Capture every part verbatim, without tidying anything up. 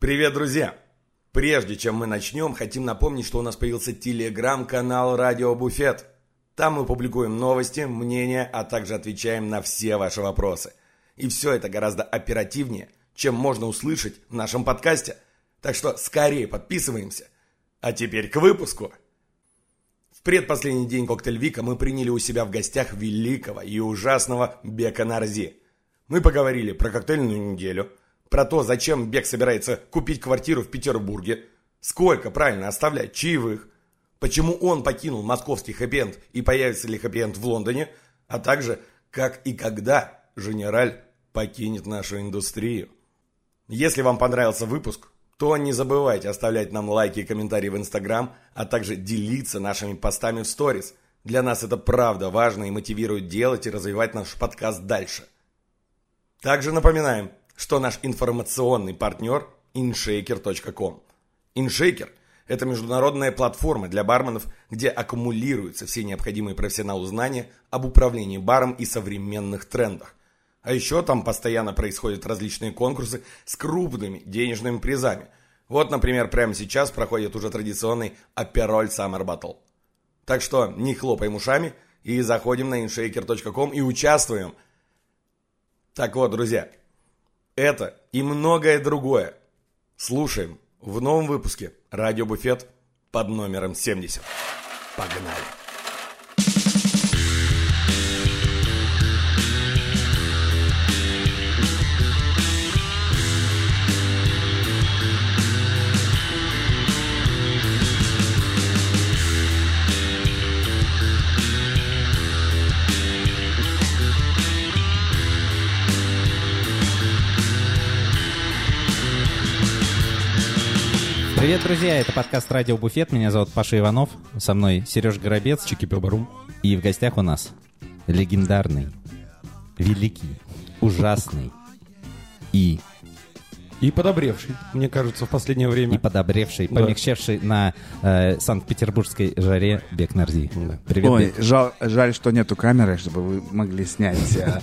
Привет, друзья! Прежде чем мы начнем, хотим напомнить, что у нас появился телеграм-канал «Радио Буфет». Там мы публикуем новости, мнения, а также отвечаем на все ваши вопросы. И все это гораздо оперативнее, чем можно услышать в нашем подкасте. Так что скорее подписываемся. А теперь к выпуску. В предпоследний день «Коктейль Вика» мы приняли у себя в гостях великого и ужасного Бека Нарзи. Мы поговорили про коктейльную неделю, про то, зачем Бек собирается купить квартиру в Петербурге, сколько правильно оставлять чаевых, почему он покинул московский хэппи-энд и появится ли хэппи-энд в Лондоне, а также как и когда Женераль покинет нашу индустрию. Если вам понравился выпуск, то не забывайте оставлять нам лайки и комментарии в Инстаграм, а также делиться нашими постами в сторис. Для нас это правда важно и мотивирует делать и развивать наш подкаст дальше. Также напоминаем, что наш информационный партнер иншейкер точка ком. InShaker – это международная платформа для барменов, где аккумулируются все необходимые профессионалы знания об управлении баром и современных трендах. А еще там постоянно происходят различные конкурсы с крупными денежными призами. Вот, например, прямо сейчас проходит уже традиционный Aperol Summer Battle. Так что не хлопаем ушами и заходим на иншейкер точка ком и участвуем. Так вот, друзья, это и многое другое слушаем в новом выпуске «Радио Буфет» под номером семьдесят. Погнали! Привет, друзья! Это подкаст «Радио Буфет». Меня зовут Паша Иванов. Со мной Сережа Горобец. Чики-Бабару. И в гостях у нас легендарный, великий, ужасный и... И подобревший, мне кажется, в последнее время. И подобревший, да. Помягчевший на э, санкт-петербургской жаре Бек Нарзи. Да. Привет, Ой, Бек. Жал, жаль, что нету камеры, чтобы вы могли снять э,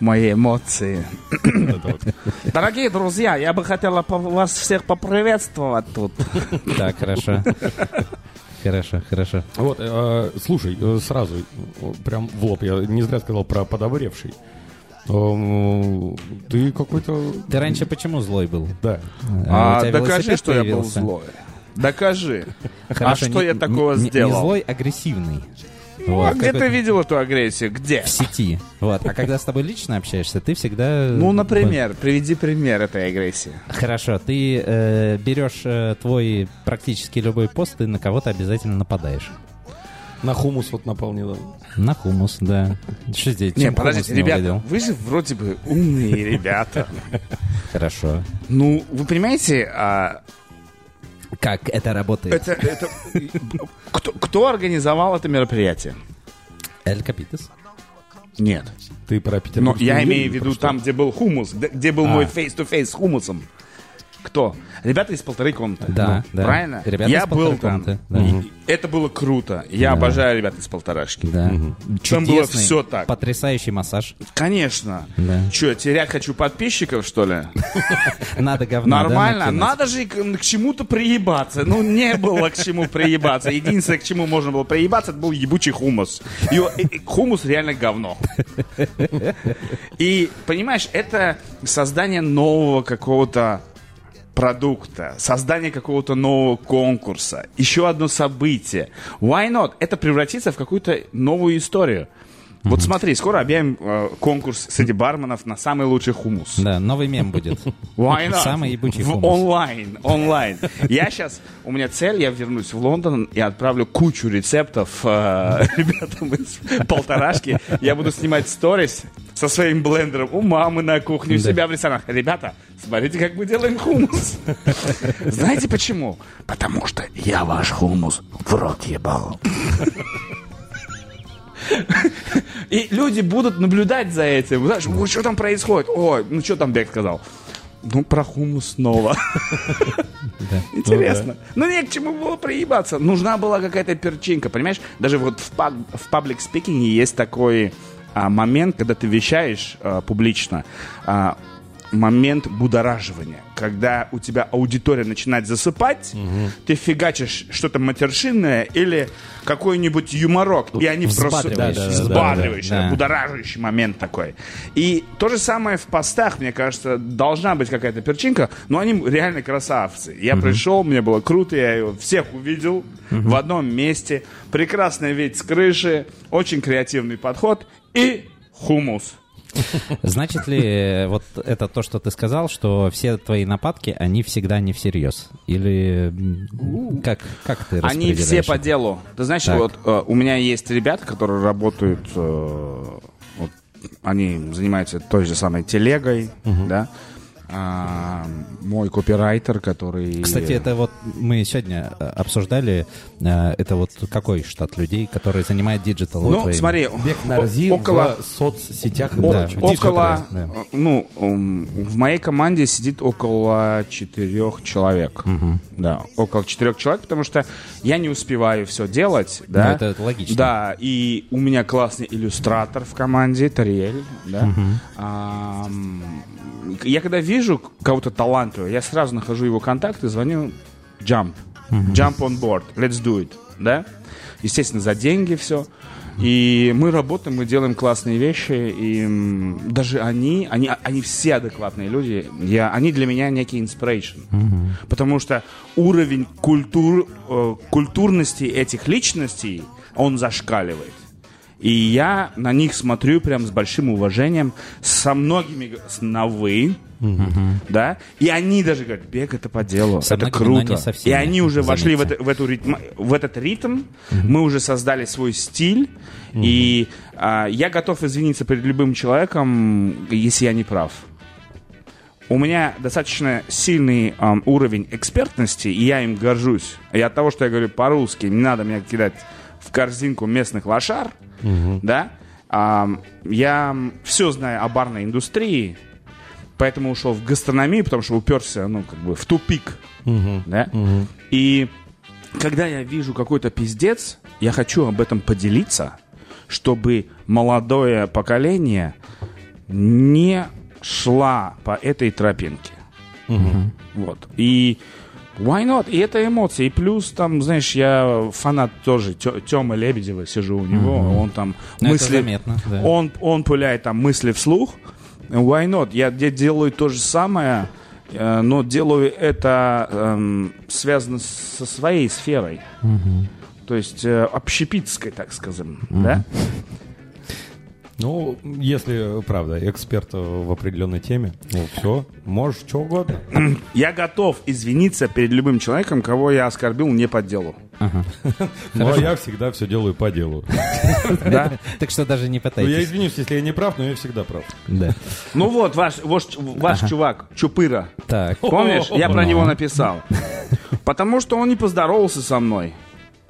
мои эмоции. Дорогие друзья, я бы хотела вас всех поприветствовать тут. Да, хорошо. Хорошо, хорошо. Вот, слушай, сразу, прям в лоб, я не зря сказал про подобревший. Ты какой-то... Ты раньше почему злой был? Да. А, а докажи, что появился. Я был злой. Докажи. Хорошо, а что не, я такого не, сделал? Не злой, агрессивный. Ну, вот, а где ты видел эту агрессию? Где? В сети. Вот. А когда с тобой лично общаешься, ты всегда... Ну, например, приведи пример этой агрессии. Хорошо. Ты э, берешь э, твой практически любой пост, ты на кого-то обязательно нападаешь. На хумус вот напал недавно. На хумус, да. Что здесь? Не, подождите, не ребята, угадил? Вы же вроде бы умные ребята. Хорошо. Ну, вы понимаете, а... как это работает? Это, это... Кто, кто организовал это мероприятие? Эль Капитес. Нет. Ты про Петербург. Но я имею в виду там, где был хумус, где был а. мой фейс-ту-фейс с хумусом. Кто? Ребята из полторы комнаты. Да, ну, да. Правильно? Ребята я был там. Комнаты, да. И это было круто. Я да. обожаю ребят из полторашки. Да. Угу. Чудесный, там было все так. Потрясающий массаж. Конечно. Да. Че, терять хочу подписчиков, что ли? Надо говно. Нормально. Надо же к чему-то приебаться. Ну, не было к чему приебаться. Единственное, к чему можно было приебаться, это был ебучий хумус. И хумус реально говно. И, понимаешь, это создание нового какого-то продукта, создание какого-то нового конкурса, еще одно событие. Why not? Это превратится в какую-то новую историю. Mm-hmm. Вот смотри, скоро объявим э, конкурс среди барменов на самый лучший хумус. Да, новый мем будет. Why not? Самый ебучий хумус. Онлайн, онлайн. Я сейчас, у меня цель, я вернусь в Лондон и отправлю кучу рецептов э, ребятам из полторашки. Я буду снимать сторис со своим блендером у мамы на кухне, у да. себя в ресторанах. Ребята, смотрите, как мы делаем хумус. Знаете почему? Потому что я ваш хумус в рот ебал. И люди будут наблюдать за этим. Знаешь, что там происходит? Ой, ну что там Бек сказал? Ну, про хумус снова. Интересно. Ну, не к чему было проебаться. Нужна была какая-то перчинка, понимаешь? Даже вот в паблик-спикинге есть такой момент, когда ты вещаешь публично. момент будораживания, когда у тебя аудитория начинает засыпать, угу. ты фигачишь что-то матершинное или какой-нибудь юморок, и они просто... Да, да, взбадривающий, да, да, да. будораживающий момент такой. И то же самое в постах, мне кажется, должна быть какая-то перчинка, но они реально красавцы. Я угу. пришел, мне было круто, я его всех увидел угу. в одном месте. Прекрасный вид с крыши, очень креативный подход и хумус. Значит ли вот это то, что ты сказал, что все твои нападки, они всегда не всерьез? Или как, как ты распределяешь? Они все по делу. Ты знаешь, вот э, у меня есть ребята, которые работают, э, вот, они занимаются той же самой телегой, угу. да? А, мой копирайтер, который... Кстати, это вот мы сегодня обсуждали, это вот какой штат людей, которые занимают диджитал. Ну, твоим... смотри, Бек Нарзи около... в соцсетях. О- да, около... Да. Ну, в моей команде сидит около четырех человек. Угу. Да, около четырех человек, потому что я не успеваю все делать. Да? Ну, это логично. Да, и у меня классный иллюстратор в команде, Тариэль. Да? Угу. А, я когда вижу кого-то талантливого, я сразу нахожу его контакт и звоню jump, mm-hmm. jump on board, let's do it, да? Естественно, за деньги все. И мы работаем, мы делаем классные вещи, и даже они, они, они все адекватные люди, я, они для меня некий inspiration, mm-hmm. потому что уровень культур, культурности этих личностей, он зашкаливает. И я на них смотрю прям с большим уважением, со многими на «вы», mm-hmm. да, и они даже говорят, «Бег, это по делу, со это круто». И они уже заметил. Вошли в, это, в, эту ритм, в этот ритм, mm-hmm. мы уже создали свой стиль, mm-hmm. и а, я готов извиниться перед любым человеком, если я не прав. У меня достаточно сильный эм, уровень экспертности, и я им горжусь. И от того, что я говорю по-русски, не надо меня кидать в корзинку местных лошар, угу. да, а, я все знаю о барной индустрии, поэтому ушел в гастрономию, потому что уперся, ну, как бы в тупик, угу. да, угу. и когда я вижу какой-то пиздец, я хочу об этом поделиться, чтобы молодое поколение не шла по этой тропинке, угу. вот, и why not? И это эмоции. И плюс, там, знаешь, я фанат тоже Тёмы Лебедева, сижу у него, mm-hmm. он там но мысли... Заметно, да. он, он пуляет там мысли вслух. Why not? Я, я делаю то же самое, э, но делаю это э, связано со своей сферой. Mm-hmm. То есть э, общепитской, так скажем, mm-hmm. да? Ну, если, правда, эксперт в определенной теме, ну, все, можешь что угодно. Я готов извиниться перед любым человеком, кого я оскорбил не по делу. Ага. Но я всегда все делаю по делу. Да? Так что даже не пытайтесь. Ну, я извинюсь, если я не прав, но я всегда прав. Да. Ну вот, ваш, ваш, ваш ага. чувак, Чупыра. Так. Помнишь, я про него написал. Потому что он не поздоровался со мной.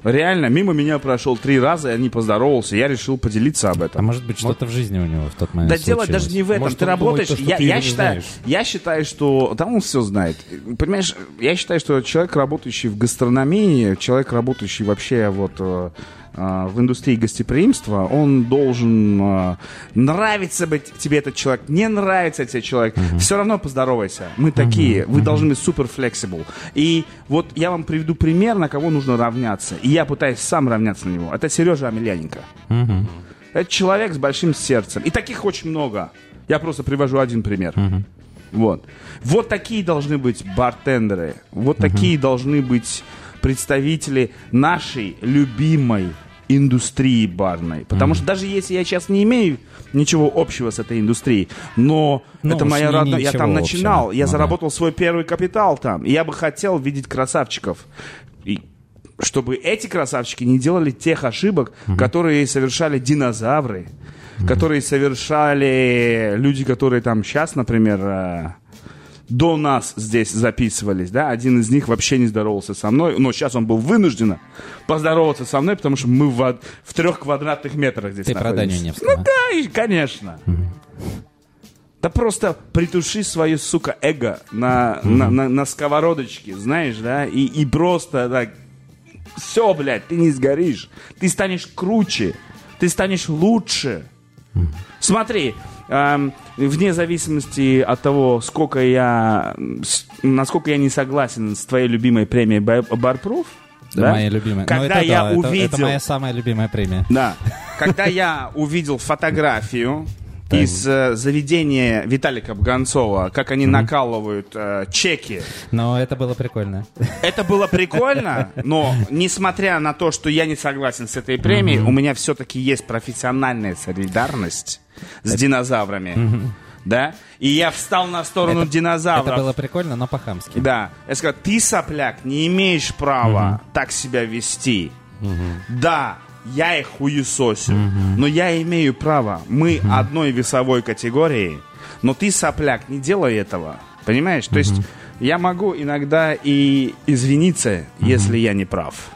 Реально, мимо меня прошел три раза, я не поздоровался, я решил поделиться об этом. А может быть, что-то может... в жизни у него в тот момент да случилось. Да дело даже не в этом, может, ты работаешь, думает, то, я, ты я, считаю, я считаю, что... Там он все знает. Понимаешь, я считаю, что человек, работающий в гастрономии, человек, работающий вообще вот э, э, в индустрии гостеприимства, он должен... Э, нравится быть тебе этот человек, не нравится тебе человек, uh-huh. все равно поздоровайся. Мы uh-huh. такие, вы uh-huh. должны быть супер флексибл. И вот я вам приведу пример, на кого нужно равняться. И я пытаюсь сам равняться на него. Это Сережа Амельяненко. Uh-huh. Это человек с большим сердцем. И таких очень много. Я просто привожу один пример. Uh-huh. Вот. Вот такие должны быть бартендеры. Вот uh-huh. такие должны быть представители нашей любимой индустрии барной. Потому mm-hmm. что даже если я сейчас не имею ничего общего с этой индустрией, но ну, это моя родная... Я там начинал, общего. я ага. заработал свой первый капитал там. И я бы хотел видеть красавчиков. И чтобы эти красавчики не делали тех ошибок, mm-hmm. которые совершали динозавры, mm-hmm. которые совершали люди, которые там сейчас, например... до нас здесь записывались, да, один из них вообще не здоровался со мной, но сейчас он был вынужден поздороваться со мной, потому что мы в, в трех квадратных метрах здесь Ты находимся. Ты про Даню не Ну да, и, конечно. Mm-hmm. Да просто притуши свое, сука, эго на, mm-hmm. на, на, на сковородочке, знаешь, да, и, и просто так, все, блядь, ты не сгоришь, ты станешь круче, ты станешь лучше. Mm-hmm. Смотри, э, вне зависимости от того, сколько я, с, насколько я не согласен с твоей любимой премией Барпруф, да? Моя любимая. Когда это, я да, увидел... это, это моя самая любимая премия. Да. Когда я увидел фотографию из э, заведения Виталия Капганцова, как они mm-hmm. накалывают э, чеки. Но это было прикольно. Это было прикольно, но несмотря на то, что я не согласен с этой премией, mm-hmm. у меня все-таки есть профессиональная солидарность с это... динозаврами. Mm-hmm. Да? И я встал на сторону это, динозавров. Это было прикольно, но по-хамски. Да. Я сказал, ты, сопляк, не имеешь права mm-hmm. так себя вести. Mm-hmm. Да. Я их хуесосю, mm-hmm. но я имею право. Мы mm-hmm. одной весовой категории, но ты, сопляк, не делай этого. Понимаешь? Mm-hmm. То есть я могу иногда и извиниться, mm-hmm. если я не прав.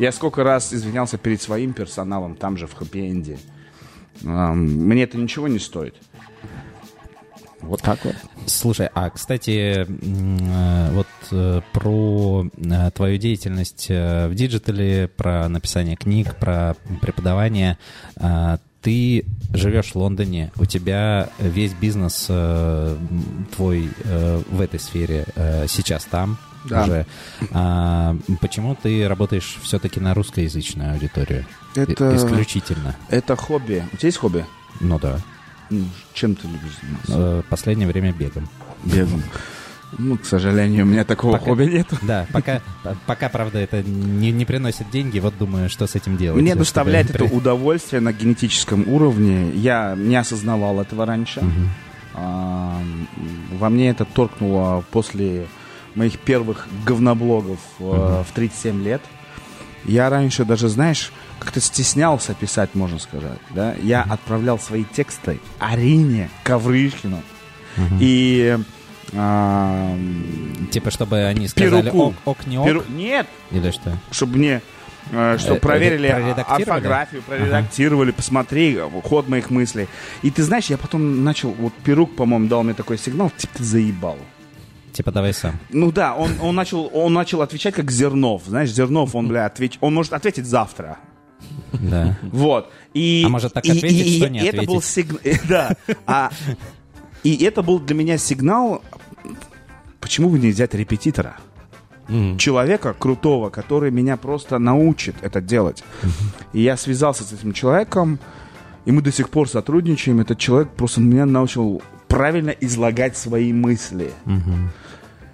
Я сколько раз извинялся перед своим персоналом там же в хэппи-энде. Мне это ничего не стоит. Вот так вот. Слушай, а, кстати, вот про твою деятельность в диджитале, про написание книг, про преподавание. Ты живешь в Лондоне, у тебя весь бизнес твой в этой сфере сейчас там да. уже. А почему ты работаешь все-таки на русскоязычную аудиторию? Это... Исключительно. Это хобби. У тебя есть хобби? Ну да. Чем ты любишь заниматься? Последнее время бегом. Бегом. Ну, к сожалению, у меня такого пока, хобби нет. Да, пока, пока правда, это не, не приносит деньги. Вот думаю, что с этим делать. Мне доставляет это при... удовольствие на генетическом уровне. Я не осознавал этого раньше. Угу. Во мне это торкнуло после моих первых говноблогов угу. в тридцать семь лет. Я раньше даже, знаешь, как-то стеснялся писать, можно сказать, да? Я mm-hmm. отправлял свои тексты Арине Коврышкину mm-hmm. и... А, типа, чтобы они сказали ок, ок, не ок? Перу... Нет! Или что? Чтобы мне... Что проверили орфографию, проредактировали, ага. посмотри ход моих мыслей. И ты знаешь, я потом начал... Вот Перук, по-моему, дал мне такой сигнал, типа, ты заебал. Типа, давай сам. Ну да, он, он, начал, он начал отвечать как Зернов. Знаешь, Зернов, он, бля, отвеч... он может ответить завтра. Да. Вот. И, а может так и, ответить, и, что и не это ответить. Был сигнал, да. А, и это был для меня сигнал, почему бы не взять репетитора. Mm-hmm. Человека крутого, который меня просто научит это делать. Mm-hmm. И я связался с этим человеком, и мы до сих пор сотрудничаем. Этот человек просто меня научил правильно излагать свои мысли. Mm-hmm.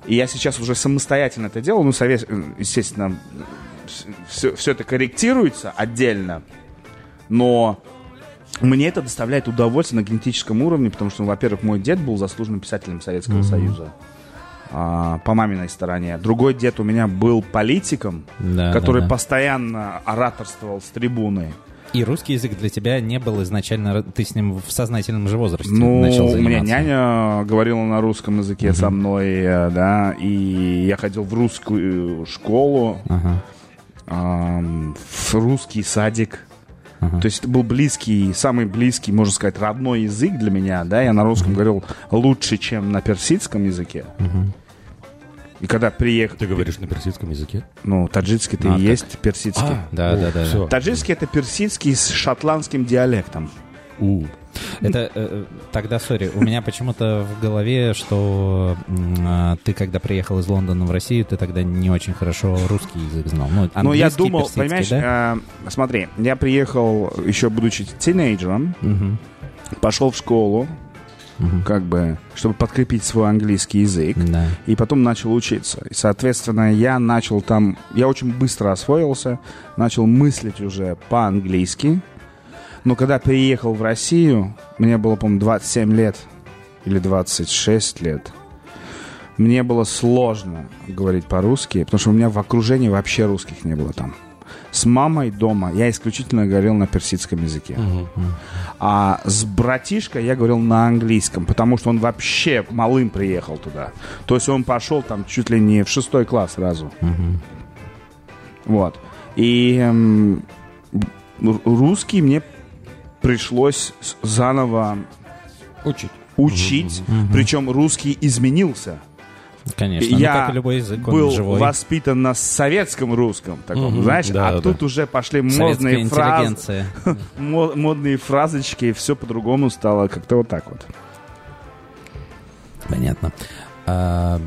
И я сейчас уже самостоятельно это делаю. Ну, совет... естественно... Все, все это корректируется отдельно, но мне это доставляет удовольствие на генетическом уровне, потому что, во-первых, мой дед был заслуженным писателем Советского mm-hmm. Союза а, по маминой стороне. Другой дед у меня был политиком, да, который да, да. постоянно ораторствовал с трибуны. И русский язык для тебя не был изначально... Ты с ним в сознательном же возрасте ну, начал заниматься. Ну, у меня няня говорила на русском языке mm-hmm. со мной, да, и я ходил в русскую школу. Uh-huh. В русский садик. Uh-huh. То есть это был близкий, самый близкий, можно сказать, родной язык для меня, да, я на русском uh-huh. говорил лучше, чем на персидском языке. Uh-huh. И когда приехал... Ты говоришь на персидском языке? Ну, таджикский-то а, и так. есть персидский. А, да, да, да, да. Таджикский — это персидский с шотландским диалектом. У. Это э, тогда, сори, у меня почему-то в голове, что э, ты, когда приехал из Лондона в Россию, ты тогда не очень хорошо русский язык знал. Ну, ну я думал, понимаешь, да? э, смотри, я приехал еще будучи тинейджером, угу. пошел в школу, угу. как бы, чтобы подкрепить свой английский язык, да. и потом начал учиться. И, соответственно, я начал там, я очень быстро освоился, начал мыслить уже по-английски. Но когда переехал в Россию, мне было, по-моему, двадцать семь лет или двадцать шесть лет, мне было сложно говорить по-русски, потому что у меня в окружении вообще русских не было там. С мамой дома я исключительно говорил на персидском языке. Uh-huh. А с братишкой я говорил на английском, потому что он вообще малым приехал туда. То есть он пошел там чуть ли не в шестой класс сразу. Uh-huh. Вот. И эм, русский мне пришлось заново учить. учить. Mm-hmm. Причем русский изменился. Конечно, я ну, как и любой язык, он был живой. Воспитан на советском русском, таком, угу, знаешь, да, а да, тут да. уже пошли модные фразы, модные фразочки, и все по-другому стало как-то вот так вот. Понятно. А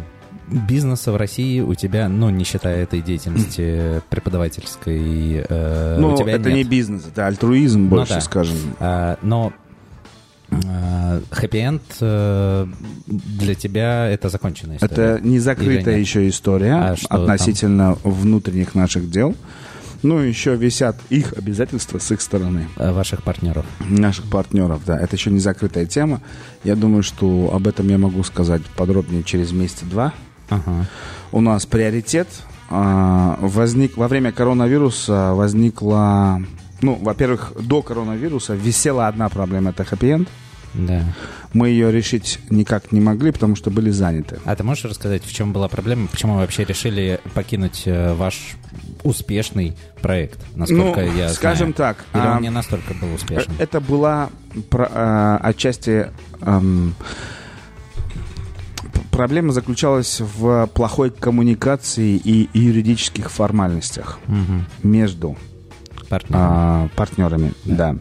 бизнеса в России у тебя, ну, не считая этой деятельности преподавательской, э, ну, у тебя это нет. Не бизнес, это альтруизм больше, ну, да. скажем. А, но Happy End для тебя это законченная история? Это не закрытая еще история а относительно там? Внутренних наших дел. Ну, еще висят их обязательства с их стороны. Ваших партнеров. Наших партнеров, да. Это еще не закрытая тема. Я думаю, что об этом я могу сказать подробнее через месяц-два. Ага. У нас приоритет. Возник, во время коронавируса возникла... Ну, во-первых, до коронавируса висела одна проблема – это Happy End. Да. Мы ее решить никак не могли, потому что были заняты. А ты можешь рассказать, в чем была проблема? Почему вы вообще решили покинуть ваш успешный проект? Насколько ну, я скажем знаю. Так. Или он а, не настолько был успешен? Это была про, а, отчасти... А, проблема заключалась в плохой коммуникации и юридических формальностях угу. между... А, партнерами, да. да.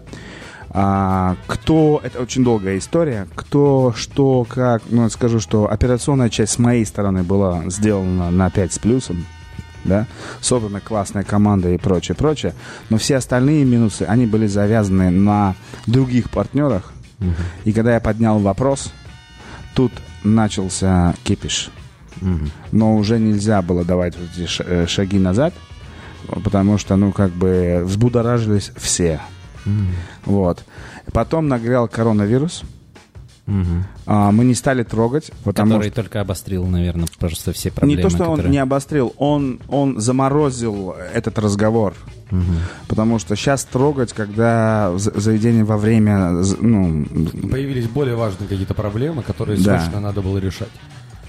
А, кто, это очень долгая история, кто, что, как, ну, скажу, что операционная часть с моей стороны была сделана на пять с плюсом, да, собрана классная команда и прочее, прочее, но все остальные минусы, они были завязаны на других партнерах, угу. и когда я поднял вопрос, тут начался кипиш, угу. но уже нельзя было давать вот эти шаги назад, потому что, ну, как бы взбудоражились все. Mm. Вот. Потом нагрел коронавирус. Mm-hmm. А, мы не стали трогать. Который что... только обострил, наверное, просто все проблемы. Не то, что которые... он не обострил, он, он заморозил этот разговор. Mm-hmm. Потому что сейчас трогать, когда заведение во время... Ну... Появились более важные какие-то проблемы, которые да. срочно надо было решать.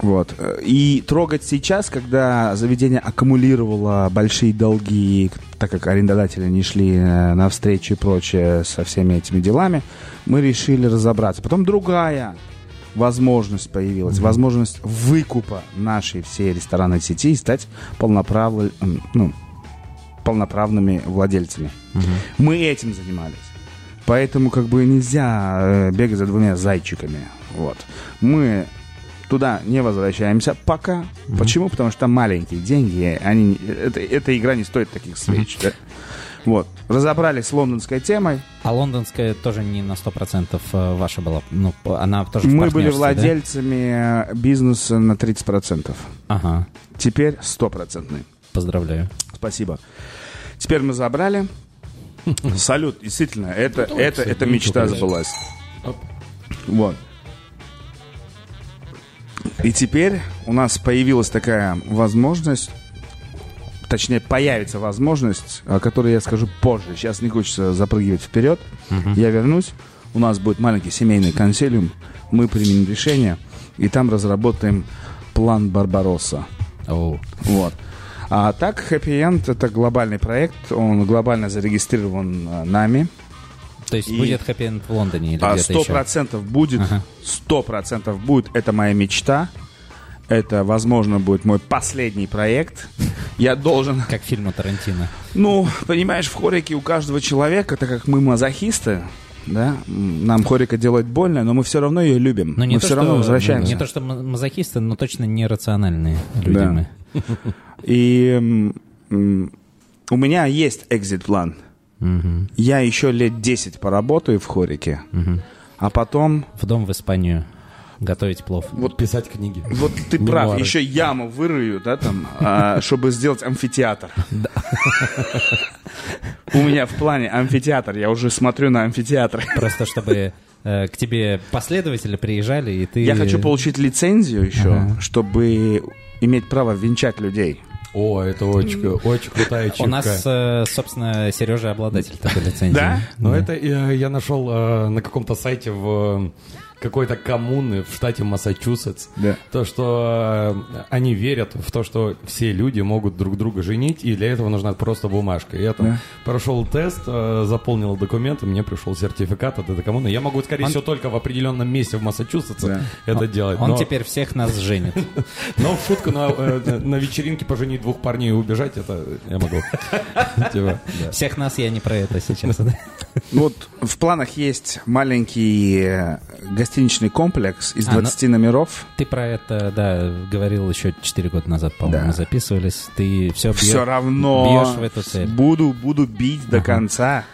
Вот. И трогать сейчас, когда заведение аккумулировало большие долги, так как арендодатели не шли навстречу и прочее со всеми этими делами, мы решили разобраться. Потом другая возможность появилась, mm-hmm. возможность выкупа нашей всей ресторанной сети и стать полноправ... ну, полноправными владельцами. Mm-hmm. Мы этим занимались. Поэтому как бы нельзя бегать за двумя зайчиками. Вот. Мы... Туда не возвращаемся пока. Mm-hmm. Почему? Потому что там маленькие деньги. Они, это, эта игра не стоит таких свеч. Mm-hmm. Да? Вот. Разобрались с лондонской темой. А лондонская тоже не на сто процентов ваша была? Ну, она тоже мы были владельцами да? бизнеса на тридцать процентов. Ага. Теперь сто процентов. Поздравляю. Спасибо. Теперь мы забрали. Салют. Действительно, это, это, это мечта сбылась. Вот. И теперь у нас появилась такая возможность, точнее, появится возможность, о которой я скажу позже. Сейчас не хочется запрыгивать вперед. Uh-huh. Я вернусь, у нас будет маленький семейный консилиум, мы примем решение, и там разработаем план Барбаросса. Oh. Вот. А так, Happy End — это глобальный проект, он глобально зарегистрирован нами. То есть и будет Happy End в Лондоне или где-то еще? сто процентов будет, ага. сто процентов будет. Это моя мечта. Это, возможно, будет мой последний проект. Я должен... Как в фильме Тарантино. Ну, понимаешь, в хорике у каждого человека, так как мы мазохисты, да, нам хорика делает больно, но мы все равно ее любим. Но мы все то, равно что, возвращаемся. Не то, что мазохисты, но точно нерациональные люди да. мы. И у меня есть экзит-план. Угу. Я еще лет десять поработаю в хорике, угу. а потом... В дом в Испанию, готовить плов, вот, писать книги. Вот ты мемуары. Прав, еще яму вырыю, да, там, а, чтобы сделать амфитеатр. У меня в плане амфитеатр, я уже смотрю на амфитеатр. Просто чтобы к тебе последователи приезжали, и ты... Я хочу получить лицензию еще, чтобы иметь право венчать людей. О, это очень, очень крутая чипка. У нас, собственно, Сережа обладатель такой лицензии. Да? Но это я нашел на каком-то сайте в... какой-то коммуны в штате Массачусетс, да. То, что они верят в то, что все люди могут друг друга женить, и для этого нужна просто бумажка. Я там да. прошел тест, заполнил документы, мне пришел сертификат от этой коммуны. Я могу, скорее он... всего, только в определенном месте в Массачусетсе да. это он, делать. Он но... теперь всех нас женит. Но в шутку на вечеринке поженить двух парней и убежать, это я могу. Всех нас я не про это сейчас. Вот в планах есть маленький гостиничный комплекс из двадцати а, номеров. Ты про это, да, говорил еще четыре года назад, по-моему, да. записывались. Ты все бьешь, все равно бьешь в эту цель. Буду, буду бить ага. до конца.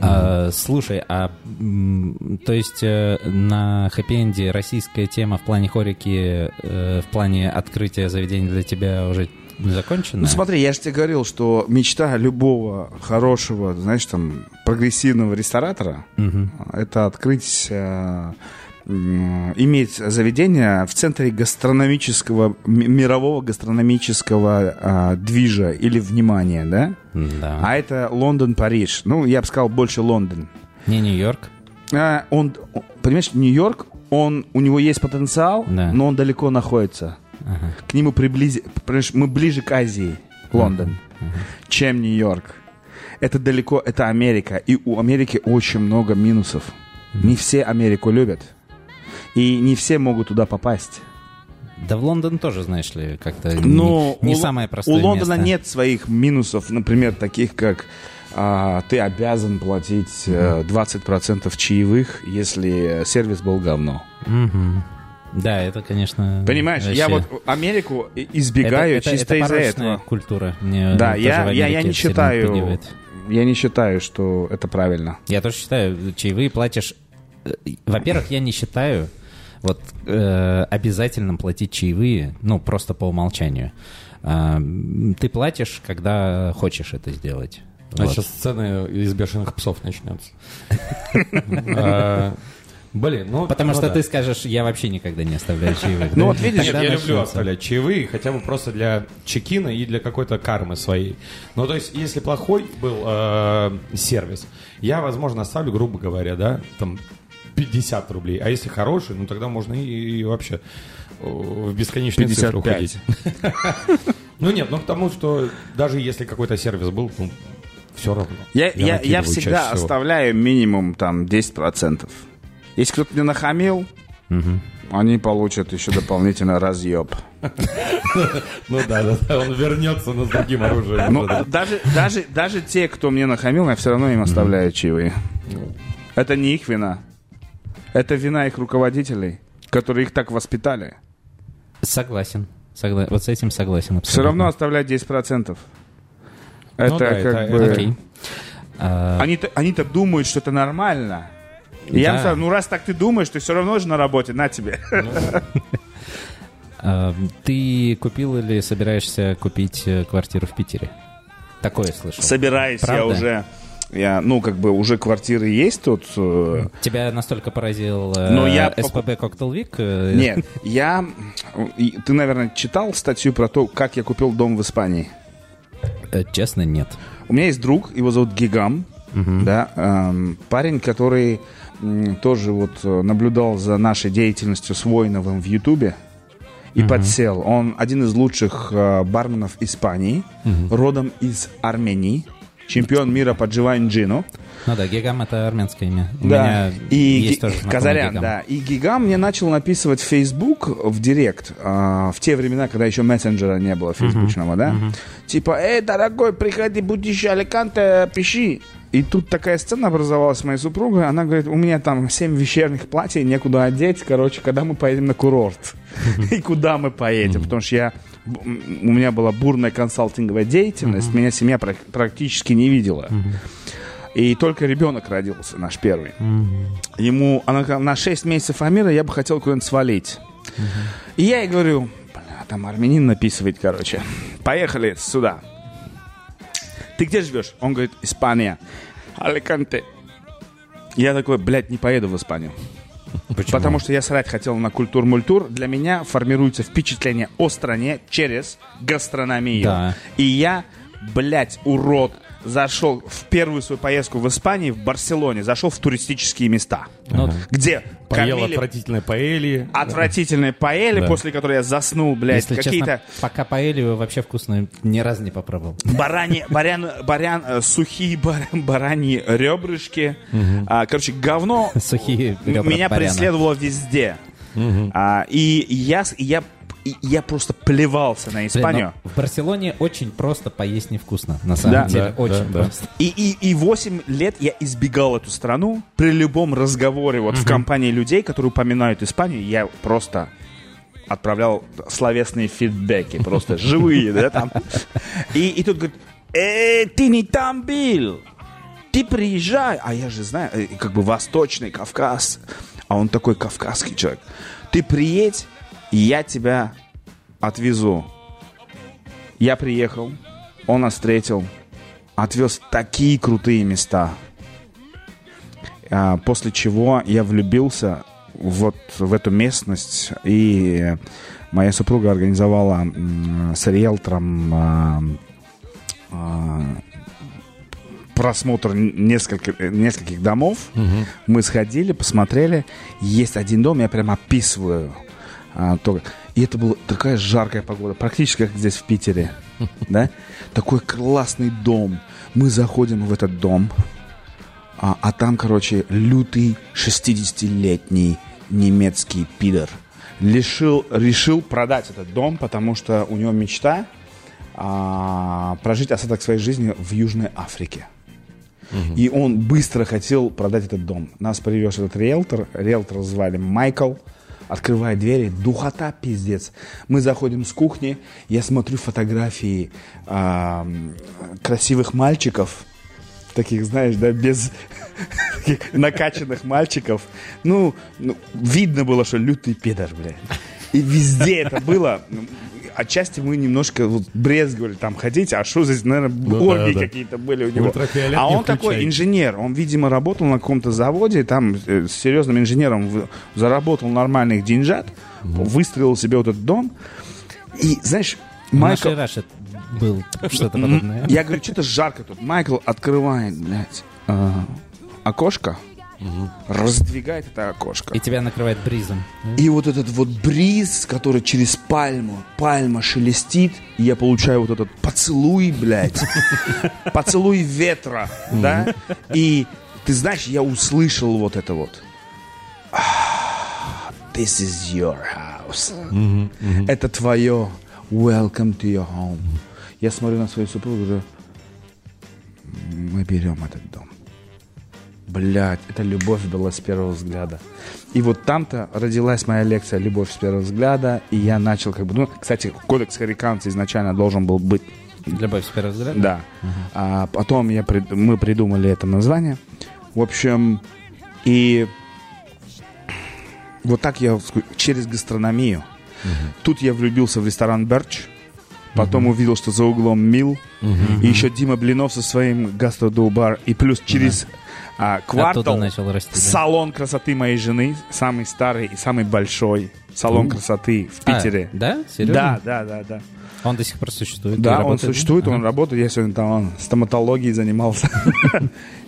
А, слушай, а то есть на хэппи-энде российская тема в плане хорики, в плане открытия заведений для тебя уже закончена? Ну смотри, я же тебе говорил, что мечта любого хорошего, знаешь, там, прогрессивного ресторатора угу. это открыть, э, э, иметь заведение в центре гастрономического, м- мирового гастрономического э, движа или внимания, да? Да. А это Лондон, Париж. Ну, я бы сказал, больше Лондон. Не Нью-Йорк? А, он, понимаешь, Нью-Йорк, он, у него есть потенциал, да. но он далеко находится. Ага. К нему приблизи... Мы ближе к Азии, Лондон, ага. Ага. чем Нью-Йорк. Это далеко, это Америка. И у Америки очень много минусов. Ага. Не все Америку любят. И не все могут туда попасть. Да в Лондон тоже, знаешь ли, как-то но не, не у, самое простое место. У Лондона место. Нет своих минусов, например, таких как а, ты обязан платить ага. двадцать процентов чаевых, если сервис был говно. Ага. Да, это, конечно... Понимаешь, вообще... я вот Америку избегаю это, это, чисто это из-за этого. Культура. Мне да, я, я, я не считаю, я не считаю, что это правильно. Я тоже считаю, чаевые платишь... Во-первых, я не считаю вот, э, обязательным платить чаевые, ну, просто по умолчанию. Э, ты платишь, когда хочешь это сделать. А вот. Сейчас сцены из «Бешеных псов» начнутся. Блин, ну, потому ну, что да. ты скажешь, я вообще никогда не оставляю чаевых. Ну вот видишь, я люблю оставлять чаевые, хотя бы просто для чекина и для какой-то кармы своей. Ну то есть, если плохой был сервис, я, возможно, оставлю, грубо говоря, да, там пятьдесят рублей. А если хороший, ну тогда можно и вообще в бесконечные цифры уходить. Ну нет, ну потому что даже если какой-то сервис был... Все равно. Я всегда оставляю минимум там десять процентов. Если кто-то мне нахамил, угу. они получат еще дополнительно разъеб. Ну да, да, он вернется, но с другим оружием. Даже те, кто мне нахамил, я все равно им оставляю чаевые. Это не их вина. Это вина их руководителей, которые их так воспитали. Согласен. Вот с этим согласен абсолютно. Все равно оставлять десять процентов. Это как бы... Они-то думают, что это нормально. Я да. сказал, ну раз так ты думаешь, ты все равно же на работе, на тебе. Ты купил или собираешься купить квартиру в Питере? Такое слышал. Собираюсь, я уже. Я, ну, как бы уже квартиры есть тут. Тебя настолько поразил эс пэ бэ Cocktail Week? Нет, я... Ты, наверное, читал статью про то, как я купил дом в Испании? Честно, нет. У меня есть друг, его зовут Гигам. Uh-huh. Да, э, парень, который э, тоже вот наблюдал за нашей деятельностью с Воиновым в Ютубе и uh-huh. подсел. Он один из лучших э, барменов Испании, uh-huh. родом из Армении, чемпион мира по дживайн-джину. Ну да, Гигам — это армянское имя. У да. меня и есть ги- тоже Казарян, Гигам. Да. И Гигам мне начал написывать в Facebook, в Директ, э, в те времена, когда еще мессенджера не было фейсбучного, uh-huh. да? Uh-huh. Типа, эй, дорогой, приходи, будешь Аликанте, пиши. И тут такая сцена образовалась с моей супругой. Она говорит, у меня там семь вечерних платьев, некуда одеть. Короче, когда мы поедем на курорт? И куда мы поедем? Потому что я, у меня была бурная консалтинговая деятельность. Меня семья практически не видела. И только ребенок родился, наш первый. Ему, она сказала, на шесть месяцев Амира я бы хотел куда-нибудь свалить. И я ей говорю, бля, там армянин написывает, короче. Поехали сюда. Ты где живешь? Он говорит, Испания. Аликанте. Я такой, блядь, не поеду в Испанию. Почему? Потому что я срать хотел на культур-мультур. Для меня формируется впечатление о стране через гастрономию. Да. И я, блядь, урод, зашел в первую свою поездку в Испании, в Барселоне, зашел в туристические места. Ну, где Поел кормили... отвратительной паэльи. Отвратительной паэльи, да. После которой я заснул, блядь. Если какие-то... честно, пока паэлью вообще вкусную ни разу не попробовал. Барани, барян, барян, сухие бар, бараньи ребрышки. Угу. А, короче, говно сухие меня баряна. Преследовало везде. Угу. А, и я... я И я просто плевался на Испанию. Блин, в Барселоне очень просто поесть невкусно, на самом да, деле. Да, очень да, просто. Да. И, и, и восемь лет я избегал эту страну. При любом разговоре вот, mm-hmm. в компании людей, которые упоминают Испанию, я просто отправлял словесные фидбэки, просто живые, да, там. И тут говорят, э, ты не там был, ты приезжай. А я же знаю, как бы Восточный Кавказ, а он такой кавказский человек. Ты приедь, я тебя отвезу. Я приехал, он нас встретил, отвез такие крутые места. После чего я влюбился вот в эту местность, и моя супруга организовала с риэлтором просмотр нескольких, нескольких домов. Угу. Мы сходили, посмотрели. Есть один дом, я прям описываю. А, только. И это была такая жаркая погода, практически как здесь в Питере, да? Такой классный дом. Мы заходим в этот дом, а, а там, короче, лютый шестидесятилетний немецкий пидор решил, решил продать этот дом, потому что у него мечта а, прожить остаток своей жизни в Южной Африке. Угу. И он быстро хотел продать этот дом. Нас привез этот риэлтор. Риэлтора звали Майкл. Открывая двери, духота, пиздец. Мы заходим с кухни, я смотрю фотографии э, красивых мальчиков, таких, знаешь, да, без накачанных мальчиков. Ну, видно было, что лютый пидор, блядь. И везде это было. Отчасти мы немножко вот брезговали там ходить, а что здесь, наверное, борги ну, да, какие-то да. были у него. А он включай. Такой инженер, он, видимо, работал на каком-то заводе, там э, с серьезным инженером в... заработал нормальных деньжат, mm-hmm. выстроил себе вот этот дом. И, знаешь, Майкл... В нашей Раше был что-то подобное. Я говорю, что-то жарко тут. Майкл открывает, блядь, окошко, угу. раздвигает это окошко. И тебя накрывает бризом. И вот этот вот бриз, который через пальму, пальма шелестит, и я получаю вот этот поцелуй, блядь. Поцелуй ветра, да? И ты знаешь, я услышал вот это вот. This is your house. Это твое. Welcome to your home. Я смотрю на свою супругу и говорю, мы берем этот дом. Блядь, это любовь была с первого взгляда. И вот там-то родилась моя лекция «Любовь с первого взгляда», и я начал как бы... Ну, кстати, кодекс Харриканца изначально должен был быть... «Любовь с первого взгляда»? Да. Uh-huh. А потом я, мы придумали это название. В общем, и вот так я через гастрономию. Uh-huh. Тут я влюбился в ресторан «Берч». Потом uh-huh. увидел, что за углом «Мил». Uh-huh. И еще Дима Блинов со своим гастродоубар. И плюс через... Uh-huh. А, квартал, расти, да? Салон красоты моей жены, самый старый и самый большой салон mm. красоты в Питере. А, да? Серьезно? Да, да, да, да. Он до сих пор существует? Да, он работает? Существует, ага. он работает. Я сегодня там он, стоматологией занимался.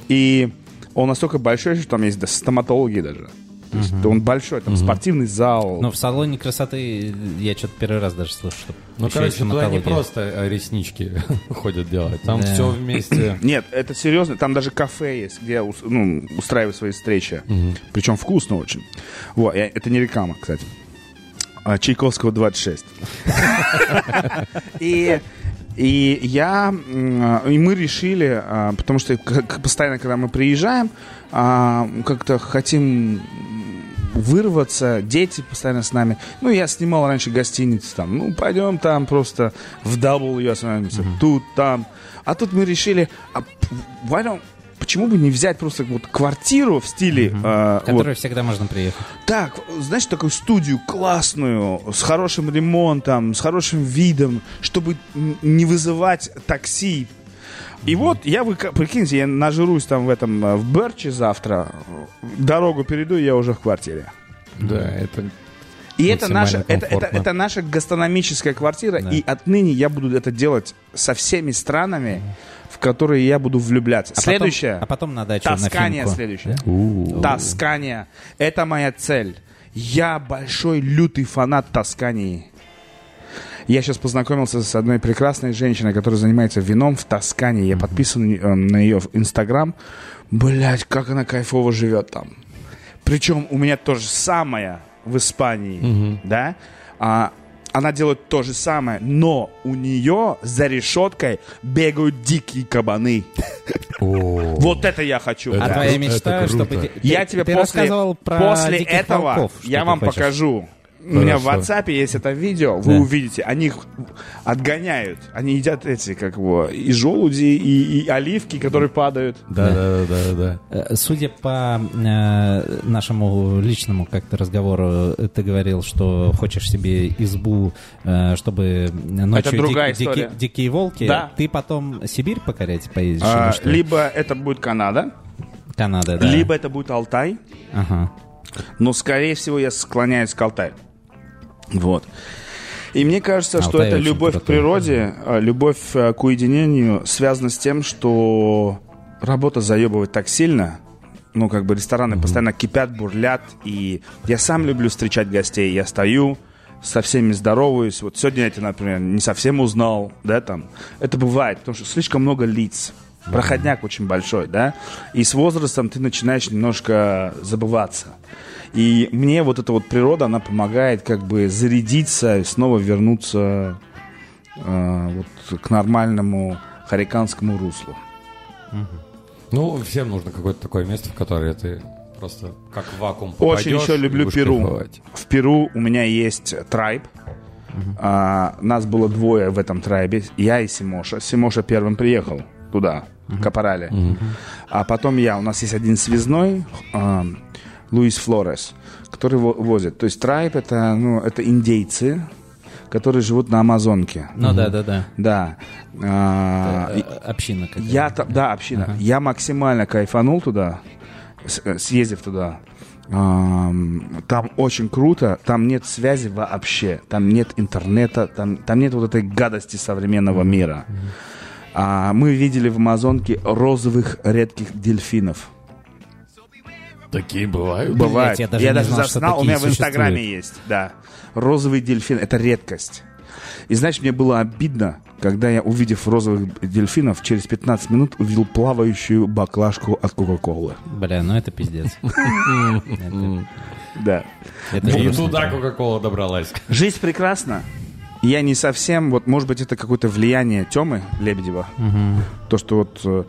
И он настолько большой, что там есть да, стоматологи даже. То есть uh-huh. он большой, там uh-huh. спортивный зал. Ну, в салоне красоты я что-то первый раз даже слышу, что... Ну, короче, туда не просто реснички ходят делать. Там да. все вместе. Нет, это серьезно. Там даже кафе есть, где я ну, устраиваю свои встречи. Uh-huh. Причем вкусно очень. Вот, я, это не реклама, кстати. А, Чайковского двадцать шесть. И... И я, и мы решили, потому что постоянно, когда мы приезжаем, как-то хотим вырваться, дети постоянно с нами. Ну, я снимал раньше гостиницы там, ну, пойдем там просто в W остановимся, uh-huh. тут, там. А тут мы решили, а, валим, почему бы не взять просто вот квартиру в стиле... Uh-huh. А, в которую вот. Всегда можно приехать. Так, знаешь, такую студию классную, с хорошим ремонтом, с хорошим видом, чтобы не вызывать такси. И вот я, вы прикиньте, я нажрусь там в этом, в Берче завтра, дорогу перейду, я уже в квартире. Да, это... И это наша, это, это, это наша гастрономическая квартира, да. И отныне я буду это делать со всеми странами, в которые я буду влюбляться. А следующее. Потом, а потом на дачу, Тоскания на фильмку. Следующее. У-у-у. Тоскания. Это моя цель. Я большой лютый фанат Тоскании. Я сейчас познакомился с одной прекрасной женщиной, которая занимается вином в Тоскании. Я подписан на ее Инстаграм. Блять, как она кайфово живет там. Причем у меня то же самое в Испании, угу. да? А, она делает то же самое, но у нее за решеткой бегают дикие кабаны. Вот это я хочу. А твоя мечта, чтобы... Я тебе после этого я вам покажу. У меня в WhatsApp есть это видео, вы увидите, они их отгоняют. Они едят эти, как его, и желуди, и, и оливки, которые падают. Да, да, да, да, да. Судя по э, нашему личному как-то разговору, ты говорил, что хочешь себе избу, э, чтобы ночью ди- дики, дикие волки. Да. Ты потом Сибирь покорять поедешь? А, или что? Либо это будет Канада. Канада, да. Либо это будет Алтай. Ага. Но, скорее всего, я склоняюсь к Алтаю. Вот. И мне кажется, Алтай, что это любовь к природе, любовь к уединению связана с тем, что работа заебывает так сильно. Ну, как бы рестораны mm-hmm. постоянно кипят, бурлят. И я сам люблю встречать гостей. Я стою, со всеми здороваюсь. Вот сегодня я тебя, например, не совсем узнал, да, там. Это бывает, потому что слишком много лиц. Проходняк mm-hmm. очень большой, да. И с возрастом ты начинаешь немножко забываться. И мне вот эта вот природа, она помогает как бы зарядиться и снова вернуться э, вот, к нормальному хариканскому руслу. Mm-hmm. Ну, всем нужно какое-то такое место, в которое ты просто как в вакуум попадешь. Очень еще люблю Перу. Кайфовать. В Перу у меня есть трайб. Mm-hmm. А, нас было двое в этом трайбе. Я и Симоша. Симоша первым приехал туда. Uh-huh. Капорали. Uh-huh. А потом я. У нас есть один связной, э, Луис Флорес, который во- возит. То есть трайб это, ну, это индейцы, которые живут на Амазонке. Ну да, да, да. Да. Община какая-то. Я, да, община. Uh-huh. Я максимально кайфанул туда, съездив туда. Там очень круто, там нет связи вообще, там нет интернета, там, там нет вот этой гадости современного uh-huh. мира. Uh-huh. А мы видели в Амазонке розовых редких дельфинов. Такие бывают? Бывают. Я даже, я даже знал, заснал, у меня в Инстаграме есть. Да. Розовый дельфин, это редкость. И знаешь, мне было обидно, когда я, увидев розовых дельфинов, через пятнадцать минут увидел плавающую баклажку от Кока-Колы. Бля, ну это пиздец. Да. И туда Кока-Кола добралась. Жизнь прекрасна. Я не совсем, вот, может быть, это какое-то влияние Тёмы Лебедева. Uh-huh. То, что вот,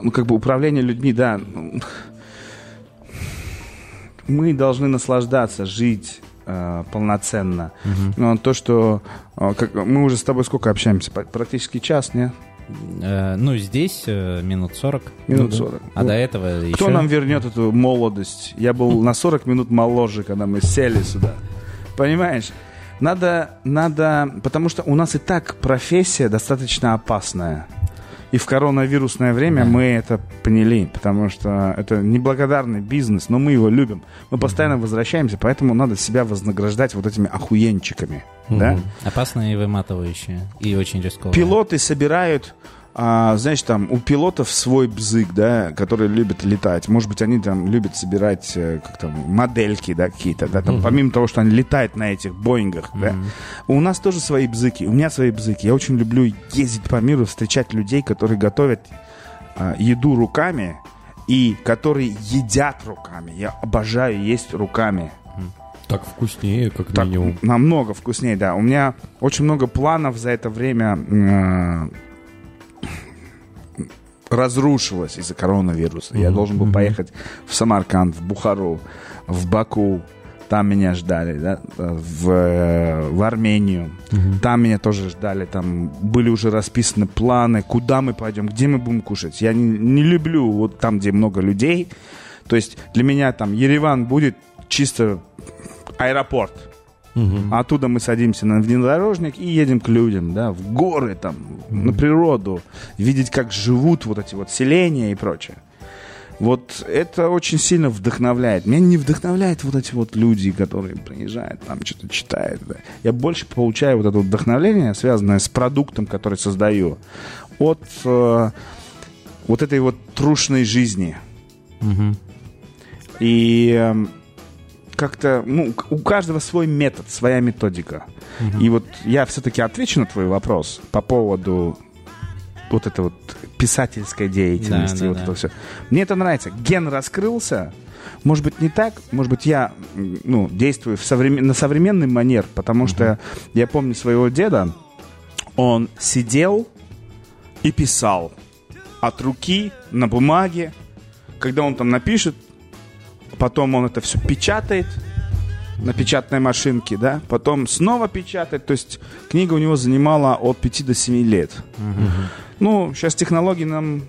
ну, как бы управление людьми, да. Мы должны наслаждаться, жить э, полноценно. Uh-huh. Но то, что... Как, мы уже с тобой сколько общаемся? Практически час, нет? Э, ну, здесь э, минут сорок. Минут сорок. Ну, а ну, до этого кто еще... Кто нам вернет эту молодость? Я был на сорок минут моложе, когда мы сели сюда. Понимаешь? Надо, надо, потому что у нас и так профессия достаточно опасная. И в коронавирусное время мы это поняли, потому что это неблагодарный бизнес, но мы его любим. Мы постоянно возвращаемся, поэтому надо себя вознаграждать вот этими охуенчиками. Угу. Да? Опасные и выматывающие, и очень рискованные. Пилоты собирают... А, знаешь, там у пилотов свой бзык, да, которые любят летать. Может быть, они там любят собирать как там, модельки, да, какие-то, да, там, mm-hmm. помимо того, что они летают на этих Боингах, mm-hmm. да. У нас тоже свои бзыки, у меня свои бзыки. Я очень люблю ездить по миру, встречать людей, которые готовят а, еду руками и которые едят руками. Я обожаю есть руками. Так вкуснее, как так, минимум. Намного вкуснее, да. У меня очень много планов за это время... Э- разрушилась из-за коронавируса. Mm-hmm. Я должен был mm-hmm. поехать в Самарканд, в Бухару, в Баку. Там меня ждали, да? в, в Армению. Mm-hmm. Там меня тоже ждали. Там были уже расписаны планы, куда мы пойдем, где мы будем кушать. Я не, не люблю вот там, где много людей. То есть для меня там Ереван будет чисто аэропорт. Mm-hmm. Оттуда мы садимся на внедорожник и едем к людям, да, в горы, там, mm-hmm. на природу, видеть, как живут вот эти вот селения и прочее. Вот это очень сильно вдохновляет. Меня не вдохновляют вот эти вот люди, которые приезжают, там что-то читают. Да. Я больше получаю вот это вот вдохновление, связанное с продуктом, который создаю, от э, вот этой вот трушной жизни. Угу. И как-то, ну, у каждого свой метод, своя методика. Угу. И вот я все-таки отвечу на твой вопрос по поводу вот этой вот писательской деятельности. Да, да, вот да. Это все. Мне это нравится. Ген раскрылся. Может быть, не так. Может быть, я ну, действую в современ... на современный манер, потому угу. что я помню своего деда. Он сидел и писал от руки на бумаге. Когда он там напишет, потом он это все печатает на печатной машинке, да, потом снова печатает. То есть книга у него занимала от пяти до семи лет. Угу. Ну, сейчас технологии нам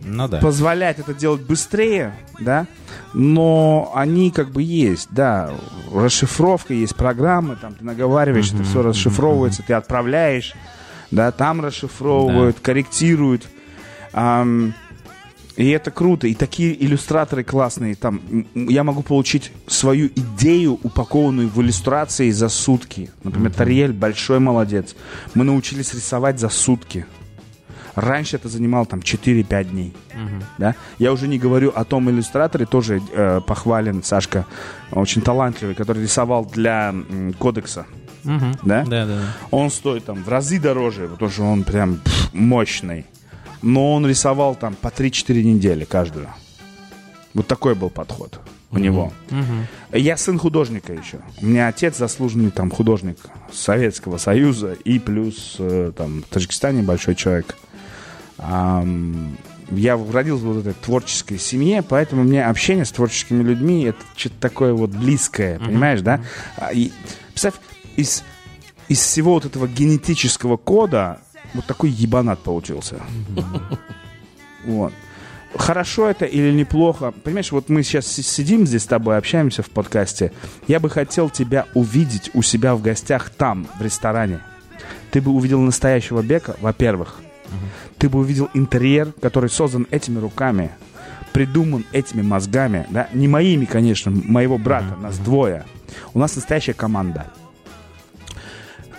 ну, да. позволяют это делать быстрее, да, но они как бы есть, да, расшифровка, есть программы, там ты наговариваешь, угу. это все расшифровывается, угу. ты отправляешь, да, там расшифровывают, да. корректируют. Эм, И это круто, и такие иллюстраторы классные. Там я могу получить свою идею, упакованную в иллюстрации, за сутки. Например, Тариэль большой молодец. Мы научились рисовать за сутки. Раньше это занимало там четыре-пять дней. Uh-huh. Да? Я уже не говорю о том иллюстраторе, тоже э, похвален Сашка, очень талантливый, который рисовал для м, кодекса. Uh-huh. Да? Да, да, да. Он стоит там в разы дороже, потому что он прям пфф, мощный. Но он рисовал там по три-четыре недели каждую. Вот такой был подход у mm-hmm. него. Mm-hmm. Я сын художника еще. У меня отец заслуженный там художник Советского Союза и плюс там в Таджикистане большой человек. Я родился в этой творческой семье, поэтому мне общение с творческими людьми это что-то такое вот близкое, mm-hmm. понимаешь, да? И, представь, из, из всего вот этого генетического кода вот такой ебанат получился. Вот. Хорошо это или неплохо? Понимаешь, вот мы сейчас сидим здесь с тобой, общаемся в подкасте. Я бы хотел тебя увидеть у себя в гостях там, в ресторане. Ты бы увидел настоящего Бека, во-первых. Uh-huh. Ты бы увидел интерьер, который создан этими руками, придуман этими мозгами. Да? Не моими, конечно, моего брата. Uh-huh. Нас двое. У нас настоящая команда.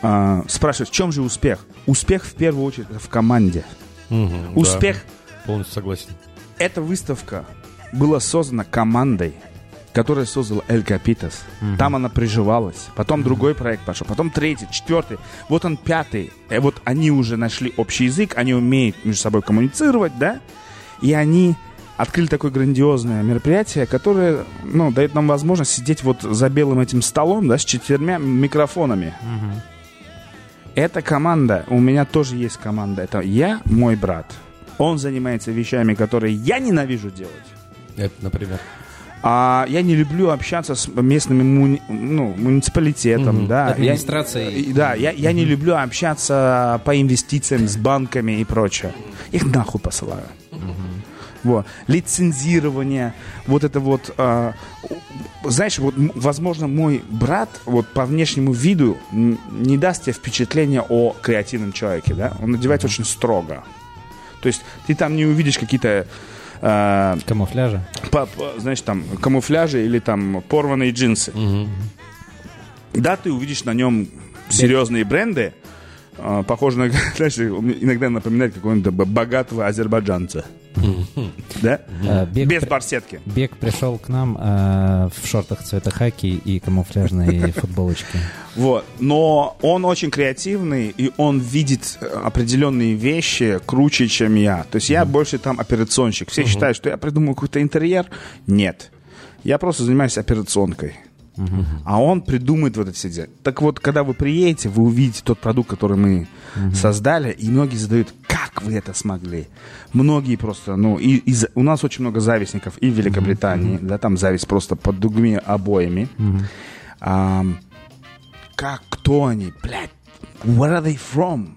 Uh, спрашивают, в чем же успех? Успех в первую очередь в команде. Угу, успех. Да, полностью согласен. Эта выставка была создана командой, которая создала Эль Капитас. Угу. Там она приживалась. Потом угу. другой проект пошел. Потом третий, четвертый. Вот он пятый. И вот они уже нашли общий язык. Они умеют между собой коммуницировать, да? И они открыли такое грандиозное мероприятие, которое, ну, дает нам возможность сидеть вот за белым этим столом, да, с четырьмя микрофонами. Угу. Это команда. У меня тоже есть команда. Это я, мой брат. Он занимается вещами, которые я ненавижу делать. Это, например? А, я не люблю общаться с местным муни... ну, муниципалитетом. Угу. Да. Администрацией. Я... Да, я, я угу. не люблю общаться по инвестициям с банками и прочее. Их нахуй посылаю. Угу. Вот. Лицензирование. Вот это вот... А... Знаешь, вот, возможно, мой брат вот по внешнему виду не даст тебе впечатления о креативном человеке, да? Он одевается очень строго. То есть ты там не увидишь какие-то... Э, камуфляжи. По, по, знаешь, там, камуфляжи или там порванные джинсы. Угу. Да, ты увидишь на нем серьезные бренды, э, похожие на... Знаешь, иногда напоминает какого-нибудь богатого азербайджанца. Да? А, Бек, без барсетки. Бек пришел к нам а, в шортах цвета хаки и камуфляжной футболочке. Вот. Но он очень креативный, и он видит определенные вещи круче, чем я. То есть я mm-hmm. больше там операционщик. Все mm-hmm. считают, что я придумал какой-то интерьер. Нет. Я просто занимаюсь операционкой. Uh-huh. А он придумает вот это все дело. Так вот, когда вы приедете, вы увидите тот продукт, который мы uh-huh. создали. И многие задают, как вы это смогли. Многие просто, ну, и, и у нас очень много завистников. И в Великобритании, uh-huh. да, там зависть просто под другими обоями. uh-huh. а, Как, кто они, блядь, where are they from?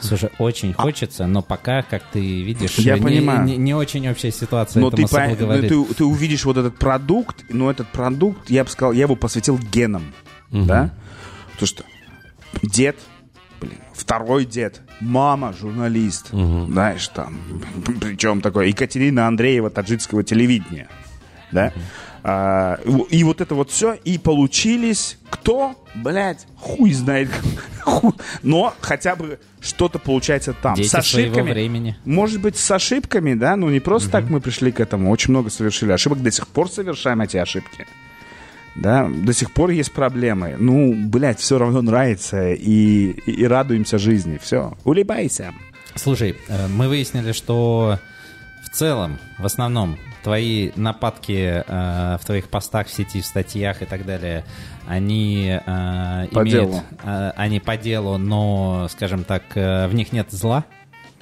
Слушай, очень а... хочется, но пока, как ты видишь, я не, понимаю. Не, не очень общая ситуация. Но, ты, по... но ты, ты увидишь вот этот продукт, но этот продукт, я бы сказал, я его посвятил генам, угу. да? Потому что дед, блин, второй дед, мама журналист, угу. знаешь, там, причем такое, Екатерина Андреева таджикского телевидения, да? Угу. А, и вот это вот все. И получились кто? Блять, хуй знает. Хуй. Но хотя бы что-то получается там. Дети с ошибками. Может быть, с ошибками, да? Ну, не просто угу. так мы пришли к этому. Очень много совершили ошибок. До сих пор совершаем эти ошибки. Да, до сих пор есть проблемы. Ну, блять, все равно нравится. И, и радуемся жизни. Все, улыбайся. Слушай, мы выяснили, что в целом, в основном, твои нападки э, в твоих постах в сети, в статьях и так далее, они э, по имеют... Делу. Э, они по делу, но, скажем так, э, в них нет зла.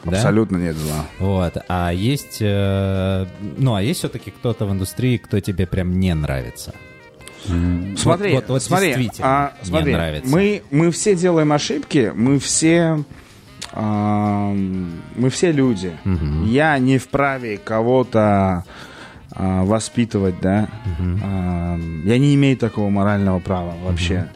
Абсолютно да? нет зла. Вот. А есть... Э, ну, а есть все-таки кто-то в индустрии, кто тебе прям не нравится? Mm-hmm. Смотри, вот, вот, вот смотри, а, смотри мы, мы все делаем ошибки, мы все... Мы все люди. Uh-huh. Я не вправе кого-то а, воспитывать, да. Uh-huh. а, я не имею такого морального права вообще.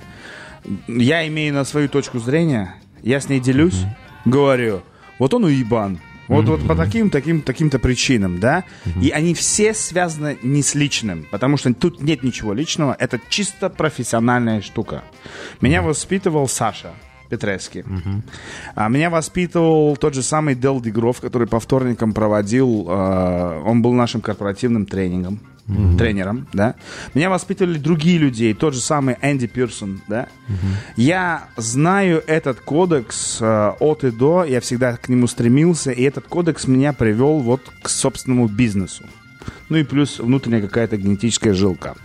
Uh-huh. Я имею на свою точку зрения, я с ней делюсь, uh-huh. говорю, вот он уебан, вот, uh-huh. вот по таким, таким, таким-то причинам, да. Uh-huh. И они все связаны не с личным, потому что тут нет ничего личного, это чисто профессиональная штука. Меня uh-huh. воспитывал Саша Петрецкий. Uh-huh. А меня воспитывал тот же самый Дел Дегров, который по вторникам проводил, э, он был нашим корпоративным тренингом, uh-huh. тренером, да. Меня воспитывали другие люди, тот же самый Энди Пирсон, да. Uh-huh. Я знаю этот кодекс э, от и до, я всегда к нему стремился, и этот кодекс меня привел вот к собственному бизнесу. Ну и плюс внутренняя какая-то генетическая жилка.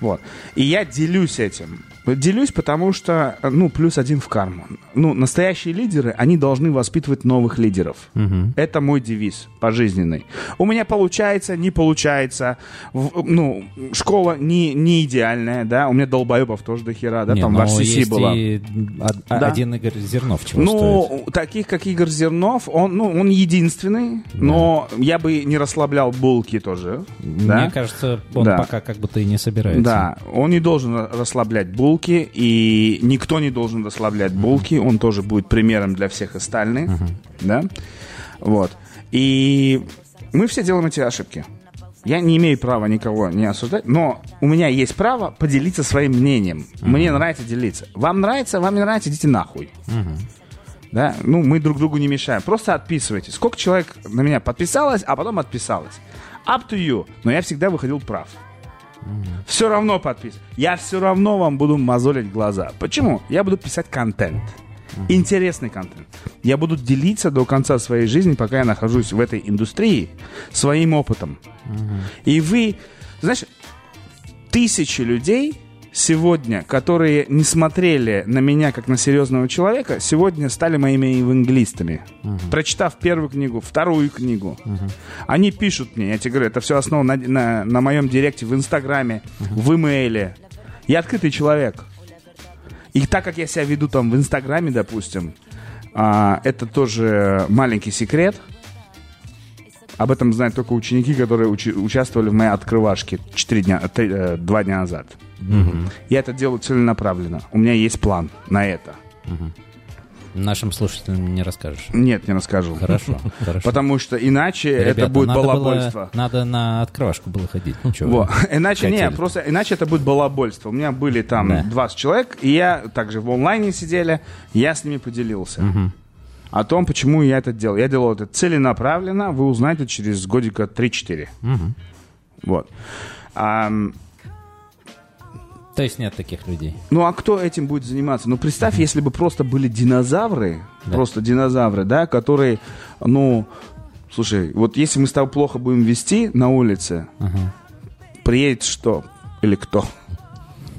Вот. И я делюсь этим. Делюсь, потому что, ну, плюс один в карму. Ну, настоящие лидеры, они должны воспитывать новых лидеров. Угу. Это мой девиз пожизненный. У меня получается, не получается. В, ну, школа не, не идеальная, да. У меня долбоебов тоже до хера, да, не, там в эр си си было. И да? Один Игорь Зернов чего ну, стоит? Ну, таких, как Игорь Зернов, он, ну, он единственный, да. но я бы не расслаблял булки тоже. Мне да? кажется, он да. пока как будто и не собирается. Да, он не должен расслаблять булки. И никто не должен расслаблять булки. Он тоже будет примером для всех остальных. Uh-huh. Да? Вот. И мы все делаем эти ошибки. Я не имею права никого не осуждать, но у меня есть право поделиться своим мнением. Uh-huh. Мне нравится делиться. Вам нравится, вам не нравится, идите нахуй. Uh-huh. Да? Ну, мы друг другу не мешаем. Просто отписывайтесь. Сколько человек на меня подписалось, а потом отписалось. Up to you. Но я всегда выходил прав. Все равно подписывайтесь. Я все равно вам буду мозолить глаза. Почему? Я буду писать контент. Интересный контент. Я буду делиться до конца своей жизни, пока я нахожусь в этой индустрии, своим опытом. Uh-huh. И вы, знаешь, тысячи людей сегодня, которые не смотрели на меня как на серьезного человека, сегодня стали моими евангелистами. Uh-huh. Прочитав первую книгу, вторую книгу, uh-huh. они пишут мне, я тебе говорю, это все основано на, на, на моем директе в Инстаграме, uh-huh. в имейле. Я открытый человек. И так как я себя веду там в Инстаграме, допустим, а, это тоже маленький секрет. Об этом знают только ученики, которые учи- участвовали в моей открывашке четыре дня, три, два дня назад. Mm-hmm. Я это делаю целенаправленно. У меня есть план на это. Mm-hmm. Нашим слушателям не расскажешь? Нет, не расскажу. Хорошо. Потому что иначе это будет балабольство. Надо на открывашку было ходить. Иначе нет, просто иначе это будет балабольство. У меня были там двадцать человек, и я также в онлайне сидели, я с ними поделился о том, почему я это делал. Я делал это целенаправленно, вы узнаете через годика три-четыре. Вот. То есть нет таких людей. Ну а кто этим будет заниматься? Ну представь, если бы просто были динозавры, да. просто динозавры, да, которые, ну, слушай, вот если мы с тобой плохо будем вести на улице, ага. приедет что? Или кто?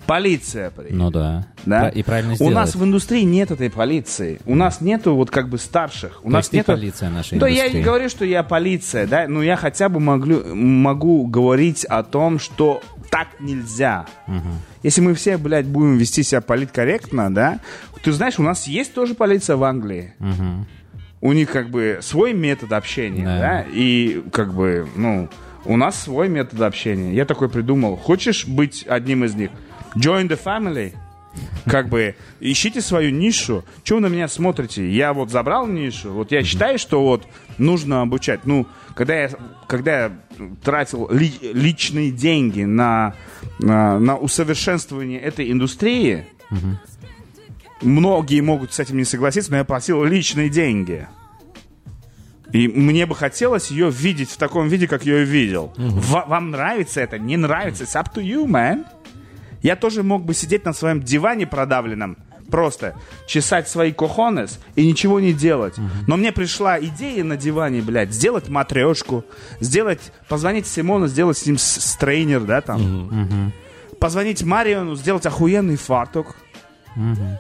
Полиция приедет. Ну да. да? И правильно сделает. У нас в индустрии нет этой полиции. У нас нету вот как бы старших. У То нас нету... полиция нашей да, индустрии. Да, я не говорю, что я полиция, да, но я хотя бы могу, могу говорить о том, что так нельзя. Угу. Если мы все, блядь, будем вести себя политкорректно, да, ты знаешь, у нас есть тоже полиция в Англии. Угу. У них как бы свой метод общения, да. да, и как бы, ну, у нас свой метод общения. Я такой придумал, хочешь быть одним из них? Join the family. Как бы ищите свою нишу. Чего вы на меня смотрите? Я вот забрал нишу. Вот я считаю, что вот нужно обучать. Ну, когда я, когда я тратил ли, личные деньги на, на, на усовершенствование этой индустрии, угу. многие могут с этим не согласиться, но я платил личные деньги. И мне бы хотелось ее видеть в таком виде, как я ее видел. Угу. В, вам нравится это? Не нравится? It's up to you, man. Я тоже мог бы сидеть на своем диване продавленном, просто чесать свои кохонес и ничего не делать. Uh-huh. Но мне пришла идея на диване, блядь, сделать матрешку, сделать, позвонить Симону, сделать с ним стрейнер, да, там. Uh-huh. Позвонить Мариону, сделать охуенный фартук. Uh-huh.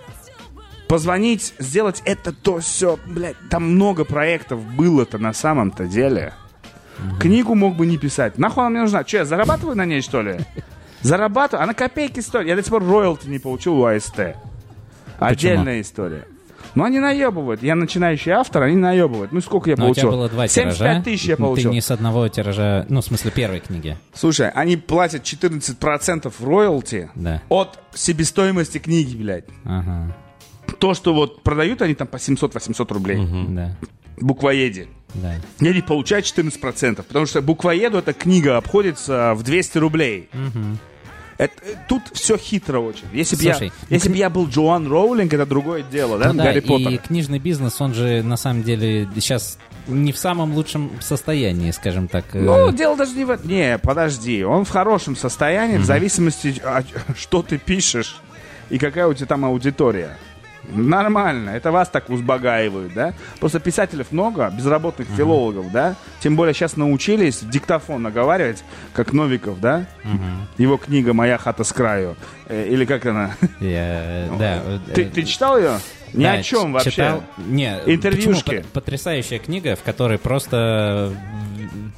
Позвонить, сделать это, то, все, блядь. Там много проектов было-то на самом-то деле. Uh-huh. Книгу мог бы не писать. Нахуй она мне нужна? Че, я зарабатываю на ней, что ли? Зарабатываю, она копейки стоит. Я до сих пор роялти не получил у АСТ. Почему? Отдельная история. Но они наебывают. Я начинающий автор, они наебывают. Ну сколько я Но получил? У тебя было два семьдесят пять тысяч я получил. Ты не с одного тиража, ну в смысле первой книги. Слушай, они платят четырнадцать процентов роялти да. от себестоимости книги, блядь. Ага. То, что вот продают они там по семьсот-восемьсот рублей. Угу. Да. Буквоеде. Да. Я не получаю четырнадцать процентов, потому что буквоеду эта книга обходится в двести рублей. Угу. Это, тут все хитро очень. Если бы я, кни... я был Джоан Роулинг, это другое дело, да? Ну, да, Гарри Поттер. И книжный бизнес, он же на самом деле сейчас не в самом лучшем состоянии, скажем так. Ну, дело даже не в этом. Не, подожди, он в хорошем состоянии, mm-hmm. в зависимости, что ты пишешь и какая у тебя там аудитория. Нормально, это вас так узбагаивают, да? Просто писателей много, безработных uh-huh. филологов, да? Тем более сейчас научились диктофон наговаривать, как Новиков, да? Uh-huh. Его книга «Моя хата с краю». Или как она? Yeah, ну, да. ты, ты читал ее? Ни да, о чем ч- вообще. Читал... Не, интервьюшки. Потрясающая книга, в которой просто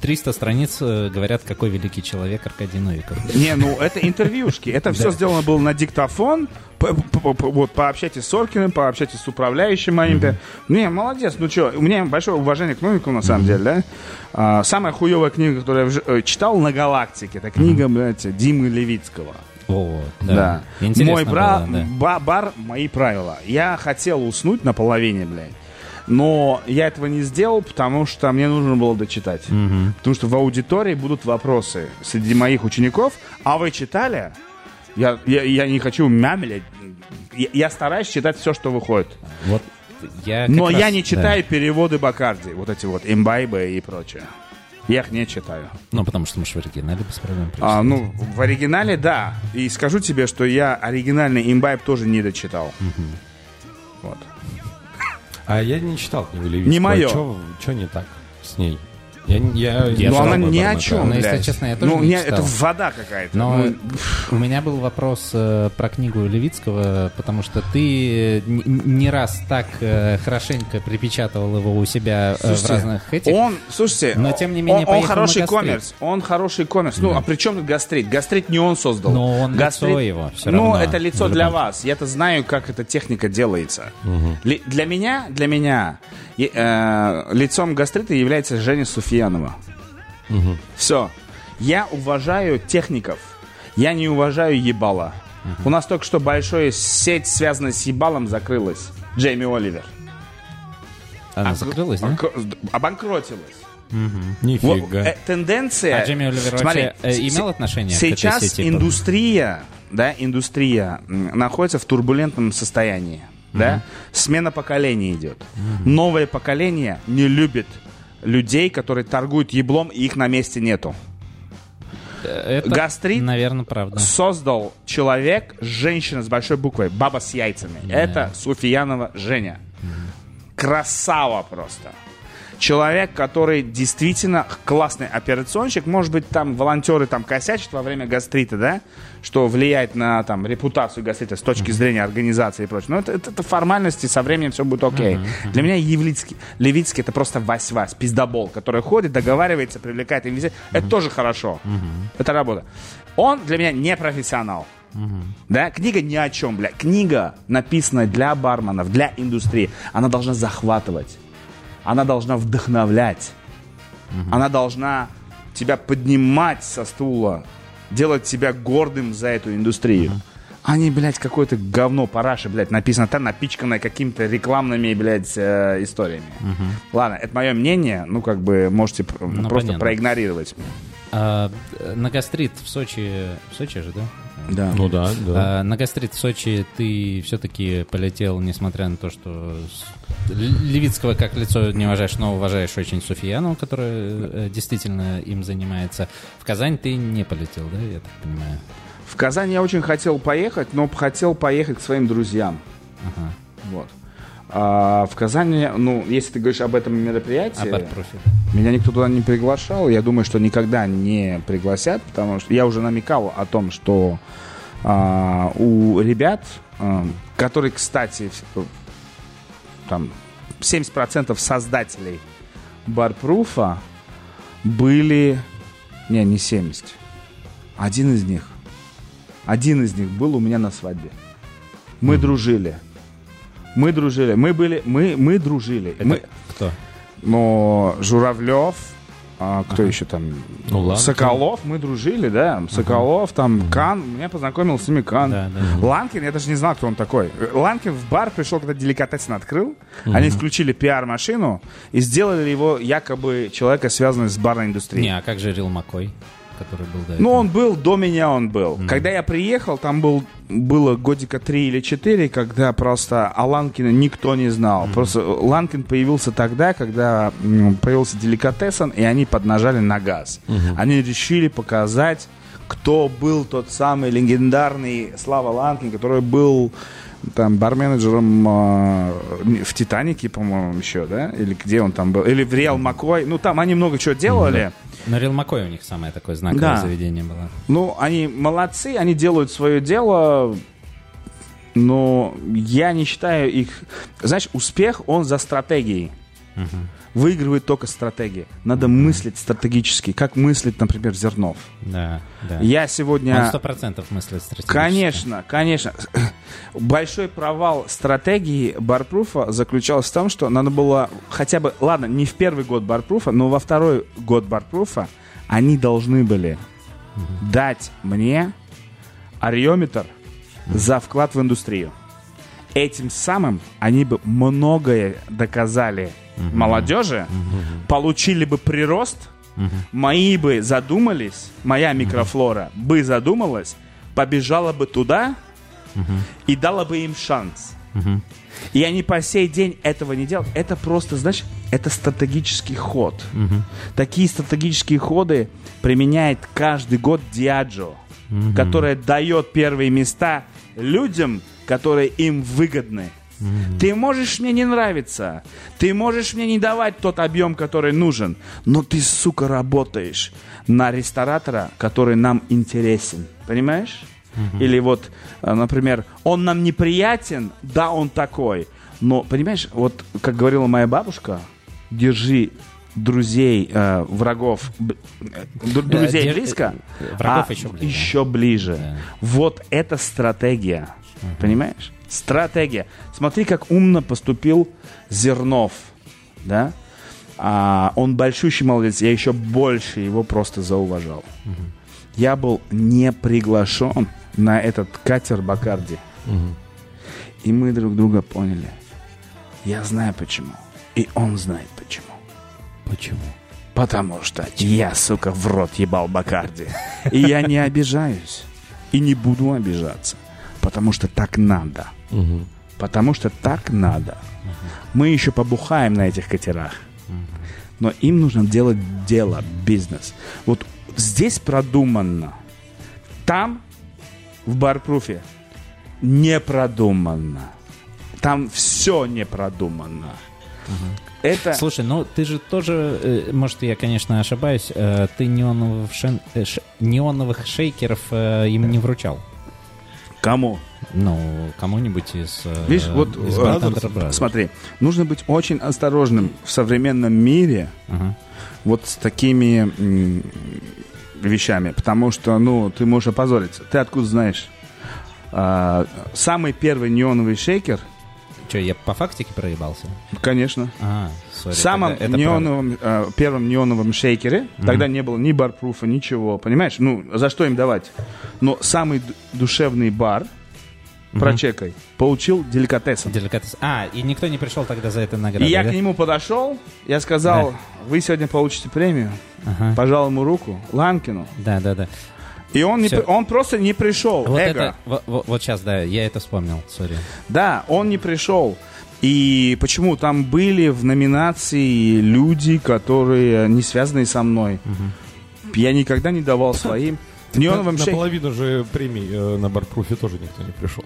триста страниц говорят, какой великий человек Аркадий Новиков. Не, ну это интервьюшки. Это все сделано было на диктофон. Вот, пообщайтесь с Оркиным, пообщайтесь с управляющим моим. Не, молодец. Ну что, у меня большое уважение к Новику, на самом деле, да? Самая хуевая книга, которую я читал на «Галактике», это книга, блядь, Димы Левицкого. О, да. Да. Мой бра- было, да. Ба- бар, мои правила. Я хотел уснуть наполовине, блядь, но я этого не сделал, потому что мне нужно было дочитать. Угу. Потому что в аудитории будут вопросы среди моих учеников. А вы читали? Я, я, я не хочу мямлять. Я, я стараюсь читать все, что выходит. Вот я но раз, я не читаю да. переводы Бакарди. Вот эти вот «Имбайбы» и прочее. Я их не читаю. Ну, потому что мы же в оригинале без проблем. А, ну, в оригинале, да. И скажу тебе, что я оригинальный «Имбайб» тоже не дочитал. Угу. Вот. А я не читал книгу Левицкого. Не мое. Что не так с ней? Я, я, я но она ни о чем, блядь. Если честно, я тоже ну, не читал. Это вода какая-то. Но ну, у меня был вопрос э, про книгу Левицкого, потому что ты не, не раз так э, хорошенько припечатывал его у себя э, слушайте, в разных этих. Он, слушайте, но тем не менее, он, он хороший коммерс. Он хороший коммерс. Ну, да. А при чем тут гастрит? Гастрит не он создал. Но он гастрит, лицо его все равно. Ну, это лицо для вас. Я-то знаю, как эта техника делается. Угу. Ли, для меня, для меня э, э, лицом гастрита является Женя Суфиянова. Угу. Все. Я уважаю техников. Я не уважаю ебала. Угу. У нас только что большая сеть, связанная с ебалом, закрылась. Джейми Оливер. Она а, закрылась, а, да? Обанкротилась. Угу. Нифига. Вот, э, тенденция... А Джейми Оливер смотри, вообще имел отношение к этой сети? Сейчас индустрия, да, индустрия находится в турбулентном состоянии. Угу. Да? Смена поколений идет. Угу. Новое поколение не любит людей, которые торгуют еблом, и их на месте нету. Это, гастрит, наверное, правда. Создал человек, женщина с большой буквой, баба с яйцами. Yeah. Это Суфиянова Женя. Mm-hmm. Красава просто. Человек, который действительно классный операционщик. Может быть, там волонтеры там косячат во время гастрита, да? Что влияет на там, репутацию гастрита с точки зрения организации и прочее. Но это, это, это формальности, со временем все будет окей. Uh-huh. Для меня Ивлевский, Левицкий — это просто Вась-Вась, пиздобол, который ходит, договаривается, привлекает инвестиции. Uh-huh. Это тоже хорошо. Uh-huh. Это работа. Он для меня не профессионал. Uh-huh. Да? Книга ни о чем, бля. Книга, написанная для барменов, для индустрии, она должна захватывать. Она должна вдохновлять. Uh-huh. Она должна тебя поднимать со стула, делать тебя гордым за эту индустрию. Uh-huh. Они, блядь, какое-то говно параши, блядь, написано там, напичканное какими-то рекламными, блядь, э, историями. Угу. Ладно, это мое мнение, ну, как бы, можете ну, просто понятно. проигнорировать. А, на гастрит в Сочи... В Сочи же, да? Да. Ну да, да. А, на гастрит в Сочи ты все-таки полетел, несмотря на то, что... Левицкого как лицо не уважаешь, но уважаешь очень Суфиянову, которая действительно им занимается. В Казань ты не полетел, да, я так понимаю? В Казань я очень хотел поехать, но хотел поехать к своим друзьям. Ага. Вот. А в Казани, ну, если ты говоришь об этом мероприятии, а меня никто туда не приглашал. Я думаю, что никогда не пригласят, потому что я уже намекал о том, что а, у ребят, а, которые, кстати, там семьдесят процентов создателей Барпруфа были... Не, не семьдесят. Один из них. Один из них был у меня на свадьбе. Мы mm-hmm. дружили. Мы дружили. Мы были... Мы, мы дружили. Это мы... кто? Ну, Журавлев... А, кто ага. еще там? Ну, Соколов. Мы дружили, да. Соколов, ага. там, Кан. Меня познакомил с ними Кан. Да, да, да. Ланкин, я даже не знал, кто он такой. Ланкин в бар пришел, когда Деликатесон открыл. Угу. Они включили пиар-машину и сделали его якобы человека, связанного с барной индустрией. Не, а как же Real McCoy, который был до этого? Ну, он был, до меня он был. Mm-hmm. Когда я приехал, там был, было годика три или четыре, когда просто о Ланкине никто не знал. Mm-hmm. Просто Ланкин появился тогда, когда появился Деликатесен, и они поднажали на газ. Mm-hmm. Они решили показать, кто был тот самый легендарный Слава Ланкин, который был там бар-менеджером э, в «Титанике», по-моему, еще, да? Или где он там был? Или в «Real McCoy». Ну, там они много чего делали. Mm-hmm. На «Real McCoy» у них самое такое знаковое да. заведение было. Ну, они молодцы, они делают свое дело, но я не считаю их... Знаешь, успех, он за стратегией. Mm-hmm. Выигрывает только стратегия. Надо mm-hmm. мыслить стратегически. Как мыслит, например, Зернов. Да, да. Я сегодня... Он сто процентов мыслит стратегически. Конечно, конечно. Большой провал стратегии Барпруфа заключался в том, что надо было хотя бы... Ладно, не в первый год Барпруфа, но во второй год Барпруфа они должны были mm-hmm. дать мне ареометр mm-hmm. за вклад в индустрию. Этим самым они бы многое доказали Uh-huh. молодежи, uh-huh. получили бы прирост, uh-huh. мои бы задумались, моя микрофлора uh-huh. бы задумалась, побежала бы туда uh-huh. и дала бы им шанс. Uh-huh. И они по сей день этого не делают. Это просто, знаешь, это стратегический ход. Uh-huh. Такие стратегические ходы применяет каждый год Диаджо, uh-huh. которая дает первые места людям, которые им выгодны. Mm-hmm. Ты можешь мне не нравиться, ты можешь мне не давать тот объем, который нужен, но ты, сука, работаешь на ресторатора, который нам интересен. Понимаешь? Mm-hmm. Или вот, например, он нам неприятен, да, он такой, но, понимаешь, вот, как говорила моя бабушка, держи друзей, э, врагов, д- друзей Держ... близко, врагов а еще ближе. Еще ближе. Yeah. Вот это стратегия. Mm-hmm. Понимаешь? Стратегия. Смотри, как умно поступил Зернов, да? А, он большущий молодец. Я еще больше его просто зауважал. Угу. Я был не приглашен на этот катер Бакарди. Угу. И мы друг друга поняли. Я знаю почему. И он знает почему. Почему? Потому что я, сука, в рот ебал Бакарди. И я не обижаюсь. И не буду обижаться. Потому что так надо. Угу. Потому что так надо. Угу. Мы еще побухаем на этих катерах. Угу. Но им нужно делать дело, бизнес. Вот здесь продуманно. Там, в Барпруфе, не продуманно. Там все не продуманно. Угу. Это... Слушай, ну ты же тоже, может, я, конечно, ошибаюсь, ты неоновых, шен... неоновых шейкеров им не вручал. Кому? Ну, кому-нибудь из... Видишь, вот из Brothers, смотри, нужно быть очень осторожным в современном мире uh-huh. вот с такими м- вещами, потому что, ну, ты можешь опозориться. Ты откуда знаешь? А, самый первый неоновый шейкер... Че, я по фактике проебался? Конечно. А, sorry, в самом неоновом, э, первом неоновом шейкере mm-hmm. тогда не было ни барпруфа, ничего, понимаешь? Ну, за что им давать? Но самый д- душевный бар угу. прочекай. Получил деликатесон. Деликатес. А, и никто не пришел тогда за это награду. И я да? к нему подошел, я сказал, да. вы сегодня получите премию. Ага. Пожал ему руку, Ланкину. Да, да, да. И он, не, он просто не пришел. Вот, это, вот, вот сейчас, да, я это вспомнил, сори. Да, он не пришел. И почему? Там были в номинации люди, которые не связаны со мной. Угу. Я никогда не давал своим. Наполовину же премий на барпруфе тоже никто не пришел.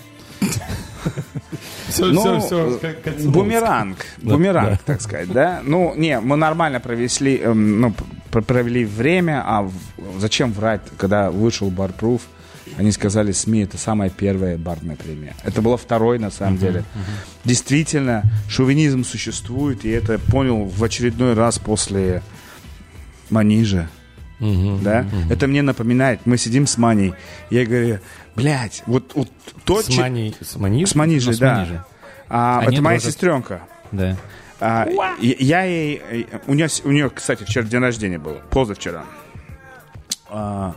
Все, ну, все, все. Бумеранг, да, бумеранг, да. так сказать, да. Ну, не, мы нормально провели, ну, провели время, а зачем врать, когда вышел барпруф, они сказали, СМИ, это самая первая барная премия. Это было второй, на самом uh-huh, деле. Uh-huh. Действительно, шовинизм существует, и это понял в очередной раз после Манижа. Uh-huh, да? Uh-huh. Это мне напоминает, мы сидим с Маней, я говорю, блядь, вот, вот тот... С, мани... с, мани... с Манижей, да. Манижей. А, а это нет, моя может... сестренка. Да. А, я ей... У нее, у нее, кстати, вчера день рождения был, позавчера. А...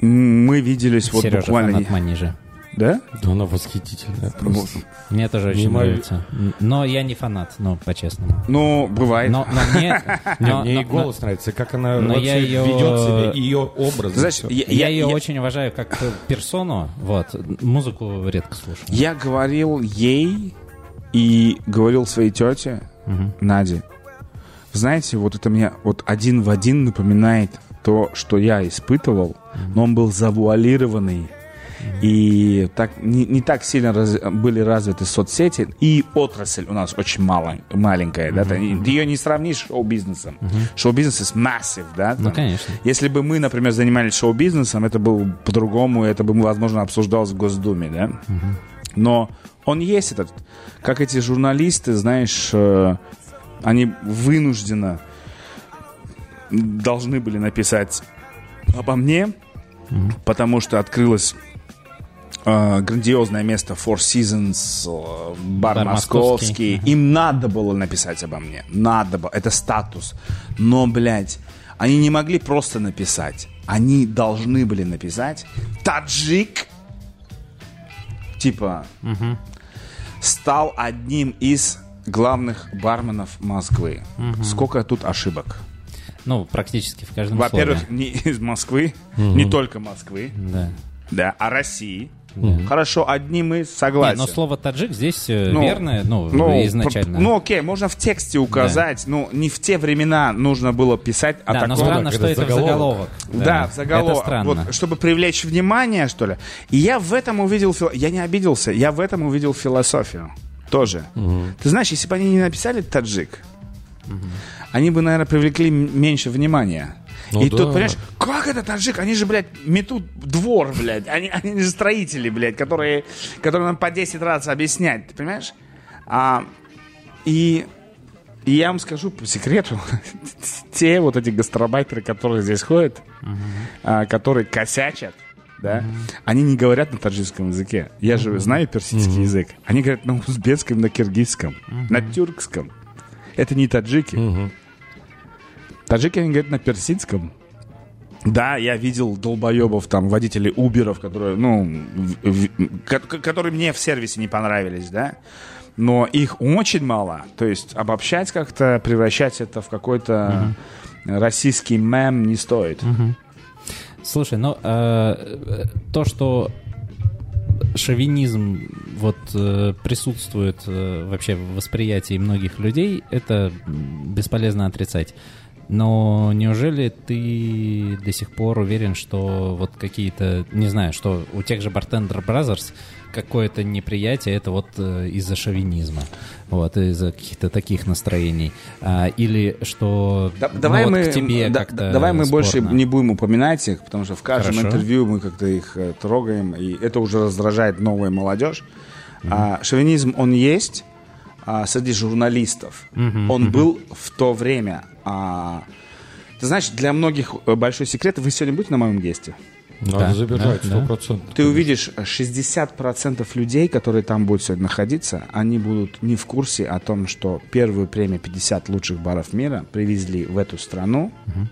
Мы виделись Сережа, вот буквально... Сережа, Манижи. Да? Да, она восхитительная просто. Мне тоже очень не нравится. Мой... Но я не фанат, ну, по-честному. Ну, бывает. Но, но мне... Но, мне но, и голос но... нравится, как она но вообще ее... ведет себя, ее образ. Знаешь, я, я, я ее я... очень уважаю как персону, вот. Музыку редко слушаю. Я говорил ей и говорил своей тете, угу. Наде. Знаете, вот это мне вот один в один напоминает то, что я испытывал, но он был завуалированный. И так, не, не так сильно раз, были развиты соцсети. И отрасль у нас очень мало, маленькая. Uh-huh. Да, ты, uh-huh. ты ее не сравнишь с шоу-бизнесом. Uh-huh. Шоу-бизнес is massive. Да, ну, конечно. Если бы мы, например, занимались шоу-бизнесом, это было по-другому. Это бы, возможно, обсуждалось в Госдуме. Да? Uh-huh. Но он есть этот. Как эти журналисты, знаешь, они вынужденно должны были написать обо мне, uh-huh. потому что открылось... Uh, грандиозное место Four Seasons, uh, бар, бар московский. московский. Им надо было написать обо мне. Надо было. Это статус. Но, блядь, они не могли просто написать. Они должны были написать таджик. Типа uh-huh. стал одним из главных барменов Москвы. Uh-huh. Сколько тут ошибок? Ну, практически в каждом Во-первых, слове. Во-первых, не из Москвы. Uh-huh. Не только Москвы. Да. Да, а России. Mm-hmm. Хорошо, одним из согласен. Не, но слово таджик здесь ну, верное, ну, ну, изначально. Ну, окей, можно в тексте указать, да. но не в те времена нужно было писать о да, таком. Да, но странно, что это в заголовок. Да, да, в заголовок. Вот, чтобы привлечь внимание, что ли. И я в этом увидел, я не обиделся, я в этом увидел философию тоже. Mm-hmm. Ты знаешь, если бы они не написали таджик, mm-hmm. они бы, наверное, привлекли меньше внимания. Ну и да. тут, понимаешь, как это таджик? Они же, блядь, метут двор, блядь. Они, они же строители, блядь, которые, которые нам по десять раз объясняют, ты понимаешь? А, и, и я вам скажу по секрету, те вот эти гастробайтеры, которые здесь ходят, uh-huh. а, которые косячат, да, uh-huh. они не говорят на таджикском языке. Я uh-huh. же знаю персидский uh-huh. язык. Они говорят на узбекском, на киргизском, uh-huh. на тюркском. Это не таджики. Uh-huh. Таджики, они говорят на персидском. Да, я видел долбоебов, там, водителей уберов, которые, ну, в, в, ко- которые мне в сервисе не понравились, да. Но их очень мало. То есть обобщать как-то, превращать это в какой-то uh-huh. российский мем не стоит. Uh-huh. Слушай, ну, э, то, что шовинизм вот, э, присутствует э, вообще в восприятии многих людей, это бесполезно отрицать. Но неужели ты до сих пор уверен, что вот какие-то, не знаю, что у тех же Bartender Brothers какое-то неприятие, это вот из-за шовинизма, вот, из-за каких-то таких настроений, а, или что да, ну, давай вот мы, к тебе да, как-то Давай мы спорно. Больше не будем упоминать их, потому что в каждом Хорошо. Интервью мы как-то их трогаем, и это уже раздражает новую молодежь. Mm-hmm. А, шовинизм, он есть. А, среди журналистов. Uh-huh, он uh-huh. был в то время. А, ты знаешь, для многих большой секрет. Вы сегодня будете на моем гесте? Надо да, забежать, да, сто процентов. Да. Ты увидишь, шестьдесят процентов людей, которые там будут сегодня находиться, они будут не в курсе о том, что первую премию пятьдесят лучших баров мира привезли в эту страну. Uh-huh.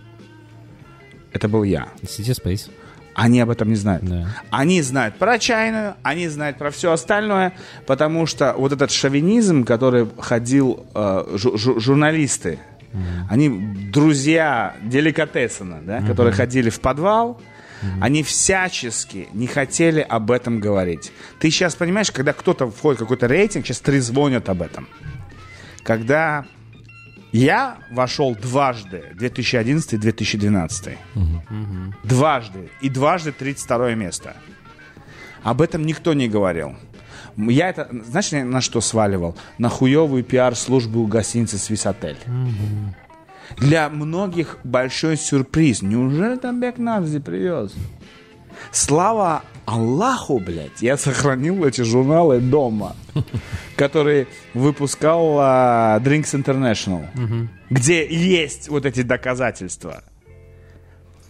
Это был я. City Space. Они об этом не знают. Да. Они знают про чайную, они знают про все остальное, потому что вот этот шовинизм, который ходил э, жу- жу- журналисты, mm-hmm. они друзья Деликатесона, да, mm-hmm. которые ходили в подвал, mm-hmm. они всячески не хотели об этом говорить. Ты сейчас понимаешь, когда кто-то входит в какой-то рейтинг, сейчас трезвонят об этом. Когда я вошел дважды, две тысячи одиннадцатый и две тысячи двенадцатый. Угу. Угу. Дважды. И дважды тридцать второе место. Об этом никто не говорил. Я это, знаешь, на что сваливал? На хуевую пиар-службу гостиницы «Свисотель». Угу. Для многих большой сюрприз. Неужели там Бек Нарзи привез? Слава Аллаху, блядь, я сохранил эти журналы дома, которые выпускал uh, Drinks International, uh-huh. где есть вот эти доказательства.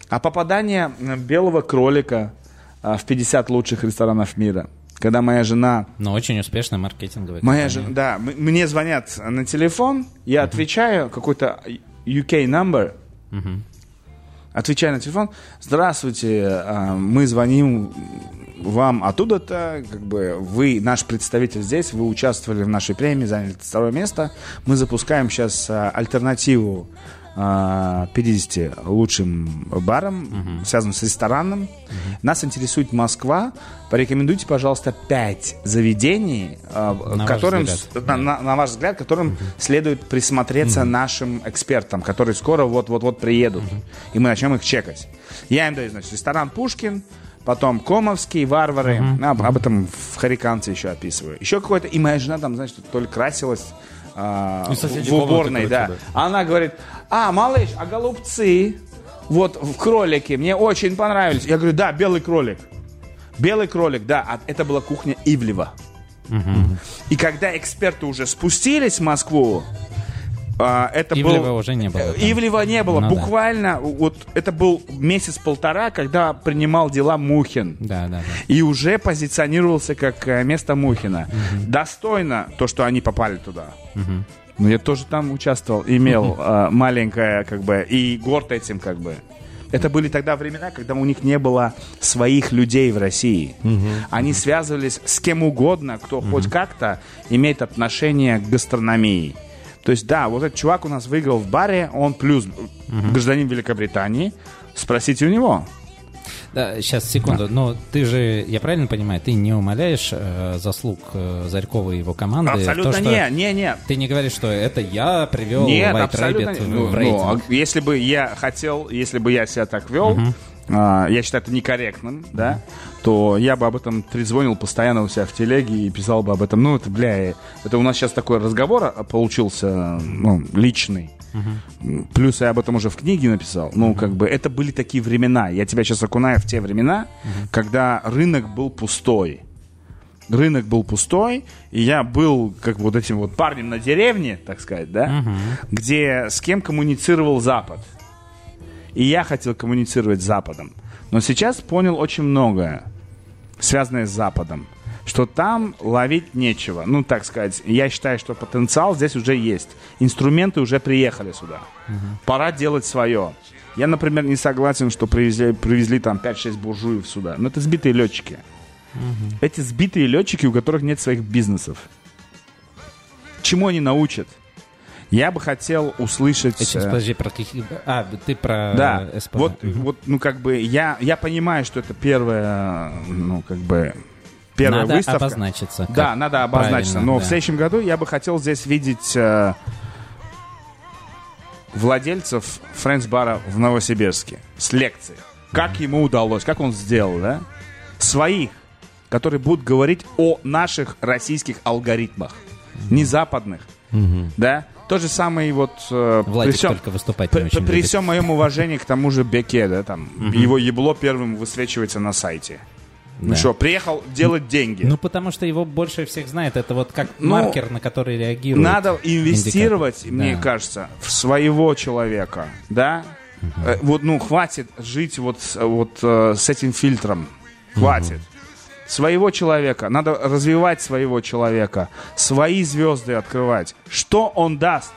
А попадание «Белого кролика» uh, в пятьдесят лучших ресторанов мира, когда моя жена... Но очень успешно маркетинговая. Моя жена, да, м- мне звонят на телефон, я uh-huh. отвечаю, какой-то ю кей number, uh-huh. отвечаю на телефон. Здравствуйте, мы звоним вам оттуда-то, как бы вы наш представитель здесь, вы участвовали в нашей премии, заняли второе место. Мы запускаем сейчас альтернативу пятидесяти лучшим барам, uh-huh. связанным с рестораном. Uh-huh. Нас интересует Москва. Порекомендуйте, пожалуйста, пять заведений, на которым, ваш взгляд, на, на, на ваш взгляд, которым uh-huh. следует присмотреться uh-huh. нашим экспертам, которые скоро вот-вот-вот приедут. Uh-huh. И мы начнем их чекать. Я им даю, значит, ресторан «Пушкин», потом «Комовский», «Варвары». Uh-huh. Об, об этом в «Хариканце» еще описываю. Еще какой-то... И моя жена там, значит, то ли красилась... А, в уборной, да. Крутится, да. Она говорит: а, малыш, а голубцы вот в кролике мне очень понравились. Я говорю: да, белый кролик. Белый кролик, да. Это была кухня Ивлева. Угу. И когда эксперты уже спустились в Москву, это Ивлева был... уже не было. Да? Ивлева не было. Ну, буквально, да. Вот это был месяц-полтора, когда принимал дела Мухин. Да, да, да. И уже позиционировался как место Мухина. Угу. Достойно то, что они попали туда. Угу. Но я тоже там участвовал, имел угу. маленькое, как бы, и горд этим, как бы. Это были тогда времена, когда у них не было своих людей в России. Uh-huh. Они связывались с кем угодно, кто uh-huh. хоть как-то имеет отношение к гастрономии. То есть, да, вот этот чувак у нас выиграл в баре, он плюс uh-huh. гражданин Великобритании. Спросите у него. Да, сейчас, секунду. Да. Но ты же, я правильно понимаю, ты не умаляешь э, заслуг э, Зарькова и его команды? Абсолютно то, не, не, не. Ты не говоришь, что это я привел White Rabbit в, ну, в рейтинг? Ну, если бы я хотел, если бы я себя так вел, угу. э, я считаю это некорректным, да, то я бы об этом трезвонил постоянно у себя в телеге и писал бы об этом. Ну, это, бля, это у нас сейчас такой разговор получился, ну, личный. Uh-huh. Плюс я об этом уже в книге написал. Ну, uh-huh. как бы, это были такие времена. Я тебя сейчас окунаю в те времена, uh-huh. когда рынок был пустой. Рынок был пустой, и я был как бы вот этим вот парнем на деревне, так сказать, да, uh-huh. где с кем коммуницировал Запад. И я хотел коммуницировать с Западом. Но сейчас понял очень многое, связанное с Западом. Что там ловить нечего. Ну, так сказать, я считаю, что потенциал здесь уже есть. Инструменты уже приехали сюда. Uh-huh. Пора делать свое. Я, например, не согласен, что привезли, привезли там пять-шесть буржуев сюда. Но это сбитые летчики. Uh-huh. Эти сбитые летчики, у которых нет своих бизнесов. Чему они научат? Я бы хотел услышать... Этим, подожди, про какие... А, ты про... Да, эс пэ зэ. Вот, uh-huh. вот, ну, как бы, я, я понимаю, что это первое, ну, как бы... Первая надо выставка. Обозначиться. Да, надо обозначиться. Но да. в следующем году я бы хотел здесь видеть э, владельцев френч-бара в Новосибирске с лекцией. Как mm-hmm. ему удалось, как он сделал, да? Своих, которые будут говорить о наших российских алгоритмах, mm-hmm. не западных, mm-hmm. да? То же самое вот э, при, всем, при, при всем моем уважении к тому же Беке, да, там, mm-hmm. его ебло первым высвечивается на сайте. Ну да. что, приехал делать деньги. Ну, потому что его больше всех знает. Это вот как ну, маркер, на который реагирует. Надо инвестировать, индикатор. Мне да. кажется, в своего человека. Да? Угу. Э, вот, ну, хватит жить вот, вот э, с этим фильтром. Хватит. Угу. Своего человека. Надо развивать своего человека. Свои звезды открывать. Что он даст?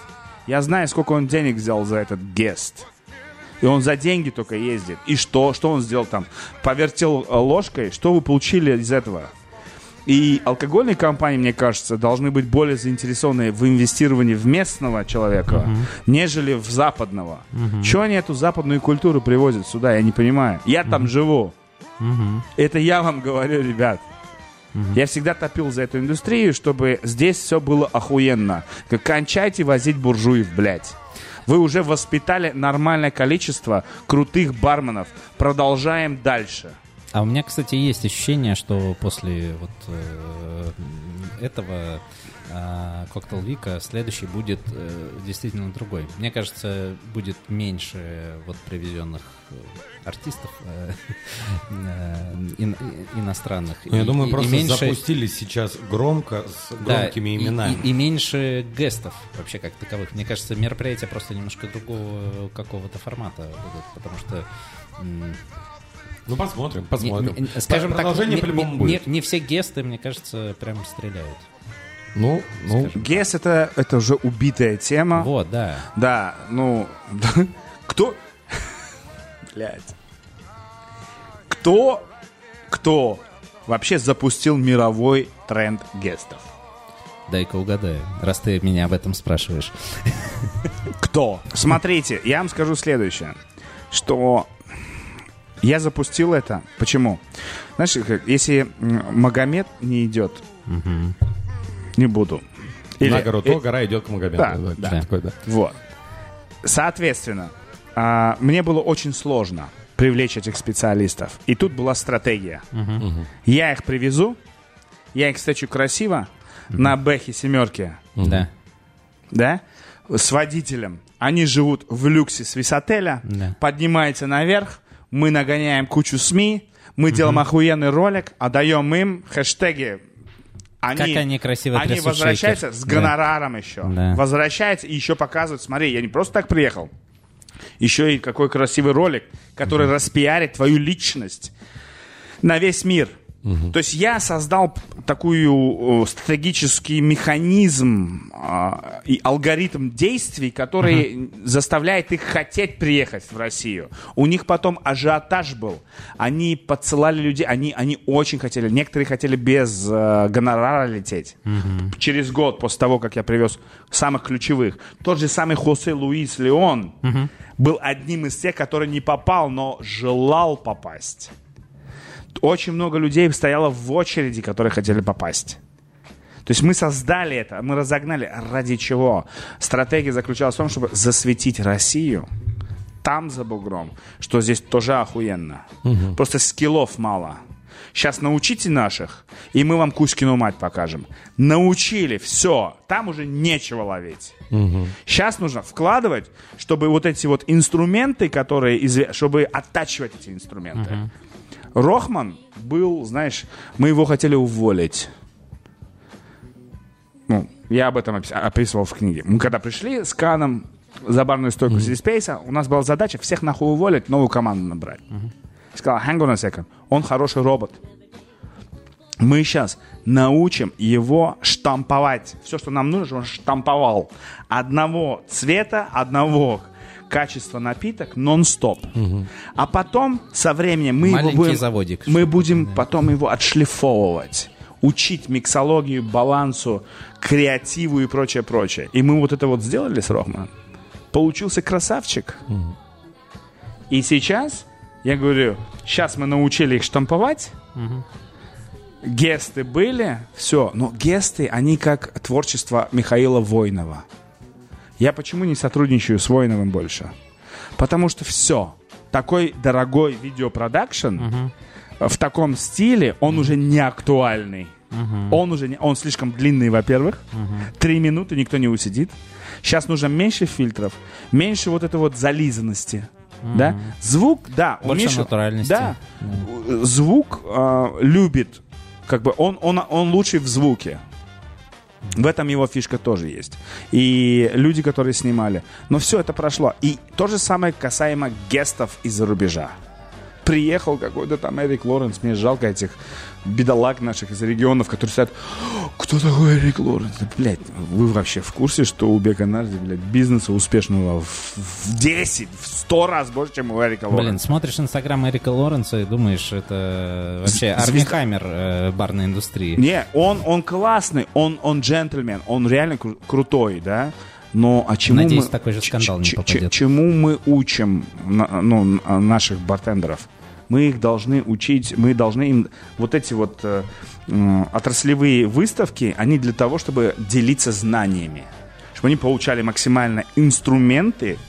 Я знаю, сколько он денег взял за этот гест. И он за деньги только ездит. И что? Что он сделал там? Повертел ложкой. Что вы получили из этого? И алкогольные компании, мне кажется, должны быть более заинтересованы в инвестировании в местного человека, uh-huh. нежели в западного. Uh-huh. Чего они эту западную культуру привозят сюда, я не понимаю. Я uh-huh. там живу. Uh-huh. Это я вам говорю, ребят. Uh-huh. Я всегда топил за эту индустрию, чтобы здесь все было охуенно. Кончайте возить буржуев, блядь. Вы уже воспитали нормальное количество крутых барменов. Продолжаем дальше. А у меня, кстати, есть ощущение, что после вот э, этого э, Cocktail Week'а следующий будет э, действительно другой. Мне кажется, будет меньше вот привезенных артистов э, э, ин, иностранных. Ну, и, я думаю, и, просто и меньше... запустили сейчас громко с громкими да, именами. И, и, и меньше гестов вообще как таковых. Мне кажется, мероприятия просто немножко другого какого-то формата будут, потому что... М- Ну, посмотрим, посмотрим. Не, не, скажем продолжение так, по-любому будет. Не, не все гесты, мне кажется, прям стреляют. Ну, ну. Гест — это, это уже убитая тема. Вот, да. Да, ну... Кто... Блядь. Кто... Кто вообще запустил мировой тренд гестов? Дай-ка угадаю, раз ты меня об этом спрашиваешь. Кто? Смотрите, я вам скажу следующее, что... Я запустил это. Почему? Знаешь, если Магомед не идет, угу. не буду. Или... На гору то, э... гора идет к Магомеду. Да, да, да. Такое, да. Вот. Соответственно, а, мне было очень сложно привлечь этих специалистов. И тут была стратегия. Угу. Угу. Я их привезу, я их встречу красиво угу. на Бэхе семерке. Угу. Да. Да? С водителем. Они живут в люксе с висотеля, да. поднимаются наверх, мы нагоняем кучу СМИ, мы mm-hmm. делаем охуенный ролик, отдаем им хэштеги. Они, как они красиво трясут. Они возвращаются шейкер. С гонораром да. еще. Да. Возвращаются и еще показывают. Смотри, я не просто так приехал. Еще и какой красивый ролик, который mm-hmm. распиарит твою личность на весь мир. Mm-hmm. То есть я создал такую стратегический механизм э, и алгоритм действий, который mm-hmm. заставляет их хотеть приехать в Россию. У них потом ажиотаж был. Они подсылали людей, они, они очень хотели. Некоторые хотели без э, гонорара лететь. Mm-hmm. Через год после того, как я привез самых ключевых. Тот же самый Хосе Луис Леон mm-hmm. был одним из тех, который не попал, но желал попасть. Очень много людей стояло в очереди, которые хотели попасть. То есть мы создали это, мы разогнали. Ради чего? Стратегия заключалась в том, чтобы засветить Россию там за бугром, что здесь тоже охуенно. Угу. Просто скиллов мало. Сейчас научите наших, и мы вам Кузькину мать покажем. Научили, все, там уже нечего ловить. Угу. Сейчас нужно вкладывать, чтобы вот эти вот инструменты, которые, изв... чтобы оттачивать эти инструменты. Угу. Рохман был, знаешь, мы его хотели уволить. Ну, я об этом опис- описывал в книге. Мы когда пришли с Каном за барную стойку mm-hmm. Сириспейса, у нас была задача всех нахуй уволить, новую команду набрать. Mm-hmm. Сказал, hang on a second, он хороший робот. Мы сейчас научим его штамповать. Все, что нам нужно, чтобы он штамповал. Одного цвета, одного... качество напиток нон-стоп. Угу. А потом, со временем, мы маленький его будем, заводик, мы будем да. потом его отшлифовывать, учить миксологию, балансу, креативу и прочее, прочее. И мы вот это вот сделали с Рохманом. Получился красавчик. Угу. И сейчас, я говорю, сейчас мы научили их штамповать, угу. гесты были, все. Но гесты, они как творчество Михаила Войнова. Я почему не сотрудничаю с Воиновым больше? Потому что все. Такой дорогой видеопродакшн uh-huh. в таком стиле, он uh-huh. уже не актуальный. Uh-huh. Он уже не, он слишком длинный, во-первых. Uh-huh. Три минуты никто не усидит. Сейчас нужно меньше фильтров, меньше вот этой вот зализанности. Uh-huh. Да? Звук, да. Больше меньше, натуральности. Да. Uh-huh. Звук э, любит. Как бы он, он, он лучший в звуке. В этом его фишка тоже есть. И люди, которые снимали. Но все это прошло. И то же самое касаемо гестов из-за рубежа. приехал какой-то там Эрик Лоренц. Мне жалко этих бедолаг наших из регионов, которые сидят: кто такой Эрик Лоренц? Блядь, вы вообще в курсе, что у Бека Нарзи, блядь, бизнеса успешного в, в десять, в сто раз больше, чем у Эрика Лоренца. Блин, смотришь инстаграм Эрика Лоренца и думаешь, это вообще Армихаймер э, барной индустрии. Не, он, он классный, он, он джентльмен, он реально кру- крутой, да? Но а чему, надеюсь, мы, такой же скандал ч- не попадет. Чему мы учим на, ну, наших бартендеров? Мы их должны учить, мы должны им... Вот эти вот э, э, отраслевые выставки, они для того, чтобы делиться знаниями. Чтобы они получали максимально инструменты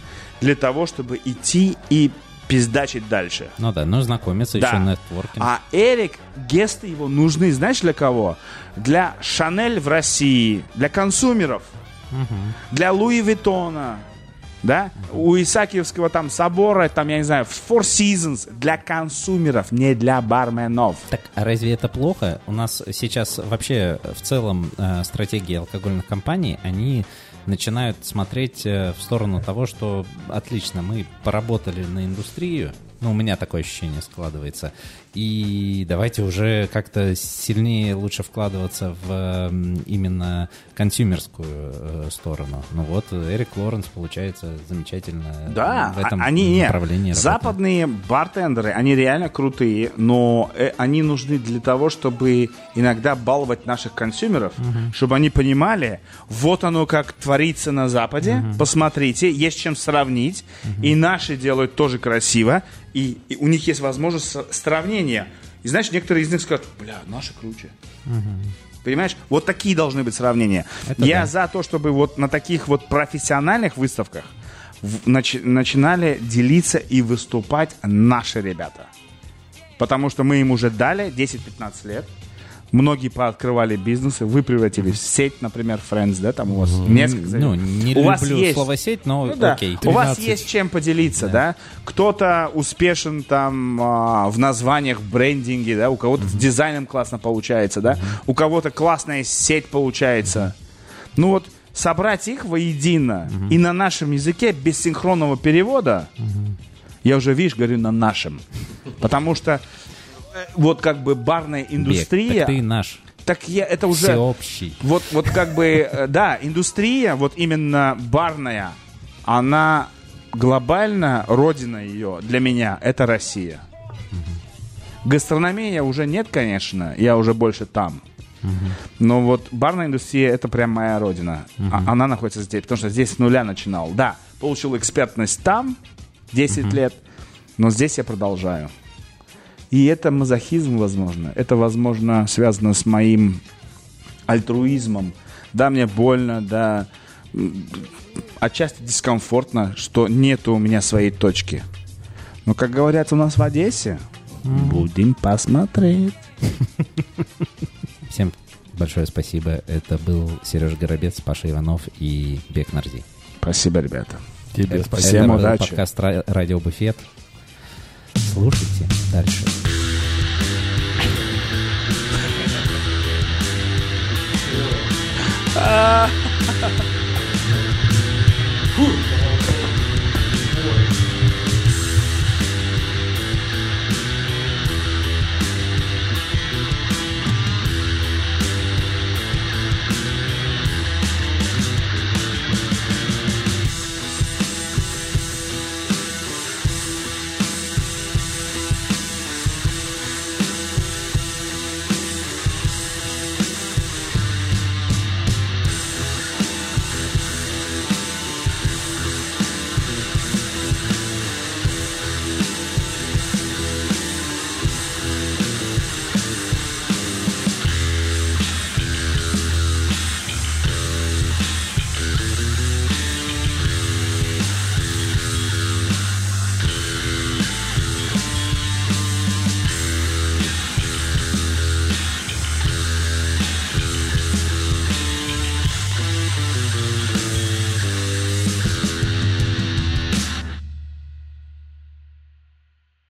для того, чтобы идти и пиздачить дальше. Ну да, ну знакомиться, да. Еще нетворкинг. А Эрик, гесты его нужны, знаешь, для кого? Для Шанель в России, для консумеров. Для Луи Виттона, да, у Исаакиевского там собора, там, я не знаю, Four Seasons, для консумеров, не для барменов. Так, а разве это плохо? У нас сейчас вообще в целом э, стратегии алкогольных компаний, они начинают смотреть э, в сторону того, что отлично, мы поработали на индустрию, ну, у меня такое ощущение складывается, и давайте уже как-то сильнее, лучше вкладываться в именно консюмерскую сторону. Ну вот, Эрик Лоренц, получается, замечательно, да, в этом они, направлении работает. Западные бартендеры, они реально крутые, но они нужны для того, чтобы иногда баловать наших консюмеров, угу. чтобы они понимали, вот оно как творится на Западе, угу. посмотрите, есть чем сравнить, угу. и наши делают тоже красиво, И, и у них есть возможность сравнения. И знаешь, некоторые из них скажут: бля, наши круче. Угу. Понимаешь? Вот такие должны быть сравнения. Это Я да. за то, чтобы вот на таких вот профессиональных выставках в, начи, начинали делиться и выступать наши ребята. Потому что мы им уже дали десять-пятнадцать лет. Многие пооткрывали бизнесы, вы превратились в сеть, например, Friends, да, там у вас несколько заведений. Ну, не у люблю вас есть... слово сеть, но ну, да. окей. тринадцать У вас есть чем поделиться, да. да? Кто-то успешен там а, в названиях, в брендинге, да, у кого-то mm-hmm. с дизайном классно получается, да, mm-hmm. у кого-то классная сеть получается. Mm-hmm. Ну вот собрать их воедино mm-hmm. и на нашем языке без синхронного перевода, mm-hmm. я уже, видишь, говорю на нашем, потому что вот как бы барная индустрия... Бек, так ты наш. Так я, это уже... Всеобщий. Вот, вот как бы, да, индустрия, вот именно барная, она глобально, родина ее для меня, это Россия. Угу. Гастрономия уже нет, конечно, я уже больше там. Угу. Но вот барная индустрия, это прям моя родина. Угу. А, она находится здесь, потому что здесь с нуля начинал. Да, получил экспертность там десять угу. лет, но здесь я продолжаю. И это мазохизм, возможно. Это, возможно, связано с моим альтруизмом. Да, мне больно, да, отчасти дискомфортно, что нет у меня своей точки. Но, как говорят у нас в Одессе, mm. будем посмотреть. Всем большое спасибо. Это был Сережа Горобец, Паша Иванов и Бек Нарзи. Спасибо, ребята. Тебе спасибо. Всем удачи. Это подкаст «Радио Буфет». Слушайте дальше.